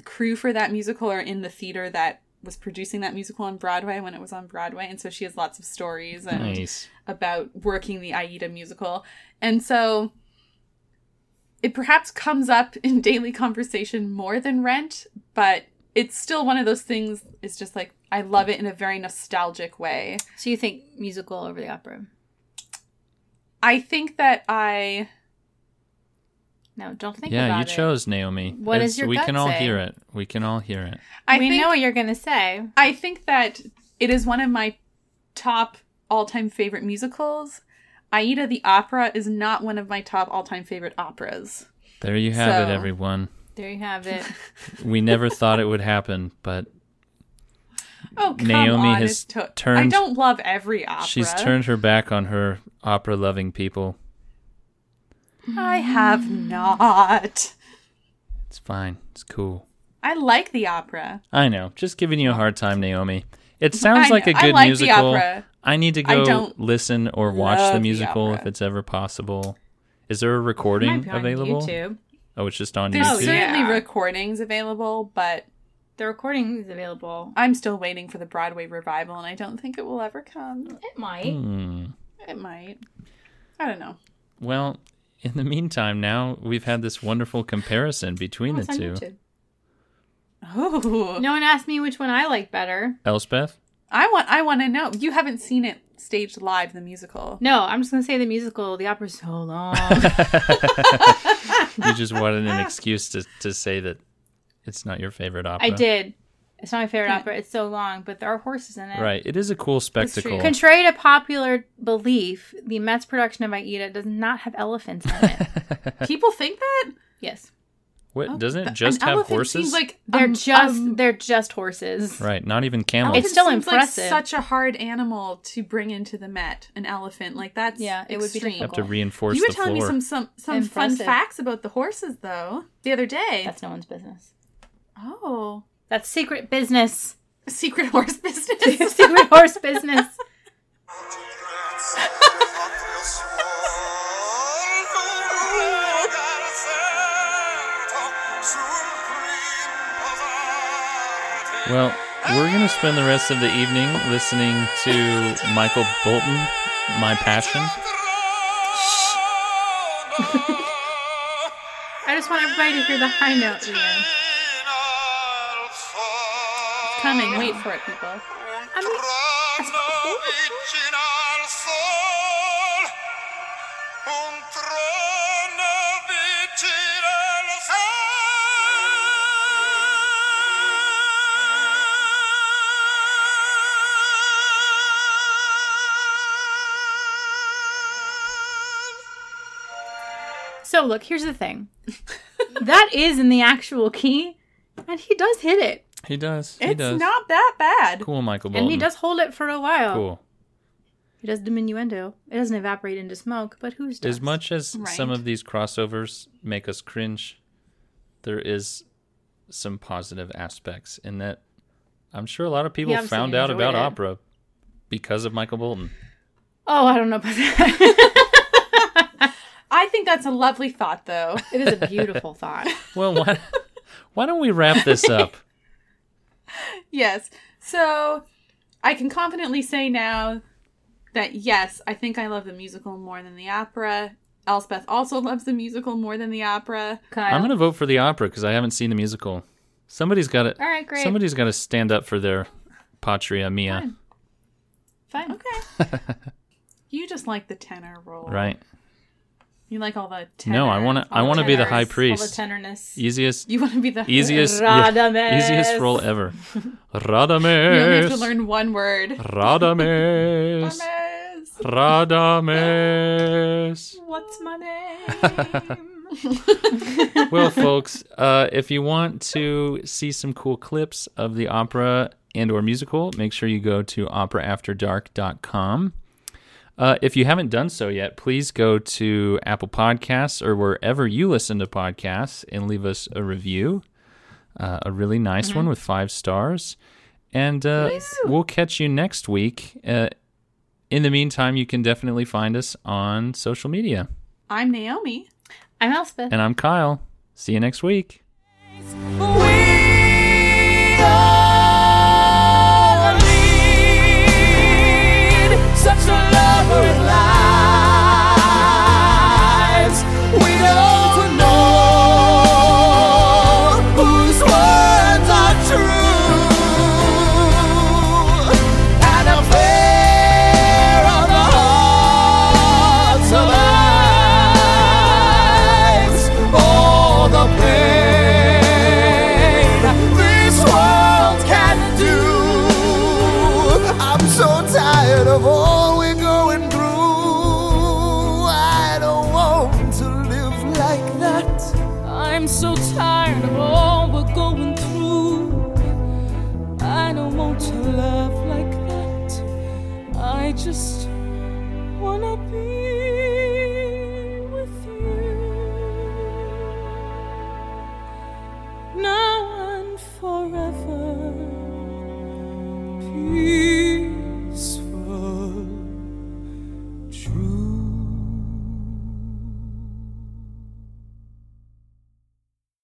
crew for that musical, or in the theater that was producing that musical on Broadway when it was on Broadway. And so she has lots of stories and about working the Aida musical. And so it perhaps comes up in daily conversation more than Rent, but it's still one of those things. It's just like, I love it in a very nostalgic way. So you think musical over the opera? I think that I... No, don't think about it. Yeah, you chose, Naomi. What does your gut say? We can all hear it. We can all hear it. We know what you're going to say. I think that it is one of my top all-time favorite musicals. Aida the opera is not one of my top all-time favorite operas. There you have it, everyone. There you have it. We never thought it would happen, but Naomi has turned. I don't love every opera. She's turned her back on her opera-loving people. I have not. It's fine. It's cool. I like the opera. I know. Just giving you a hard time, Naomi. It sounds like a good musical. I need to go listen or watch the musical if it's ever possible. Is there a recording available? YouTube. Oh, it's just on YouTube? There's certainly recordings available, but the recording is available. I'm still waiting for the Broadway revival, and I don't think it will ever come. It might. It might. I don't know. Well, in the meantime, now we've had this wonderful comparison between the two. Oh. No one asked me which one I like better. Elspeth? I want to know. You haven't seen it staged live, the musical. No, I'm just going to say the musical. The opera's so long. You just wanted an excuse to say that it's not your favorite opera. I did. It's not my favorite opera. It's so long, but there are horses in it. Right. It is a cool spectacle. Contrary to popular belief, the Met's production of Aida does not have elephants in it. People think that? Yes. What, doesn't it just have horses? Seems like they're just horses. Right, not even camels. It's still impressive. Like such a hard animal to bring into the Met, an elephant. Like that's it would be difficult. You have to reinforce the floor. You were telling me some fun facts about the horses though the other day. That's no one's business. Oh, that's secret business. Secret horse business. Secret horse business. Well, we're going to spend the rest of the evening listening to Michael Bolton, My Passion. I just want everybody to hear the high note again. It's coming. Wait for it, people. So look, here's the thing. That is in the actual key, and he does hit it. He does. It's not that bad. Cool, Michael Bolton. And he does hold it for a while. Cool. He does diminuendo. It doesn't evaporate into smoke, but who's does? As much as some of these crossovers make us cringe, there is some positive aspects in that I'm sure a lot of people found out about opera because of Michael Bolton. Oh, I don't know about that. I think that's a lovely thought, though. It is a beautiful thought. Well, why don't we wrap this up? Yes. So I can confidently say now that, yes, I think I love the musical more than the opera. Elspeth also loves the musical more than the opera. Kyle? I'm going to vote for the opera because I haven't seen the musical. Somebody's got to. All right, great. Somebody's got to stand up for their Patria Mia. Fine. Okay. You just like the tenor role, right? You like all the tenor. No, I want to be the high priest. All the tenderness. Easiest. You want to be the easiest. Radames. Yeah, easiest role ever. Radames. You only have to learn one word. Radames. Radames. What's my name? Well, folks, if you want to see some cool clips of the opera and/or musical, make sure you go to operaafterdark.com. If you haven't done so yet, please go to Apple Podcasts or wherever you listen to podcasts and leave us a review, a really nice one with 5 stars. And we'll catch you next week. In the meantime, you can definitely find us on social media. I'm Naomi. I'm Elspeth. And I'm Kyle. See you next week. Such a lover of lives. We don't know whose words are true, and a fear of the hearts of lives. All the pain this world can do. I'm so tired of all. I'm so tired of all we're going through. I don't want to love like that. I just wanna be with you now and forever.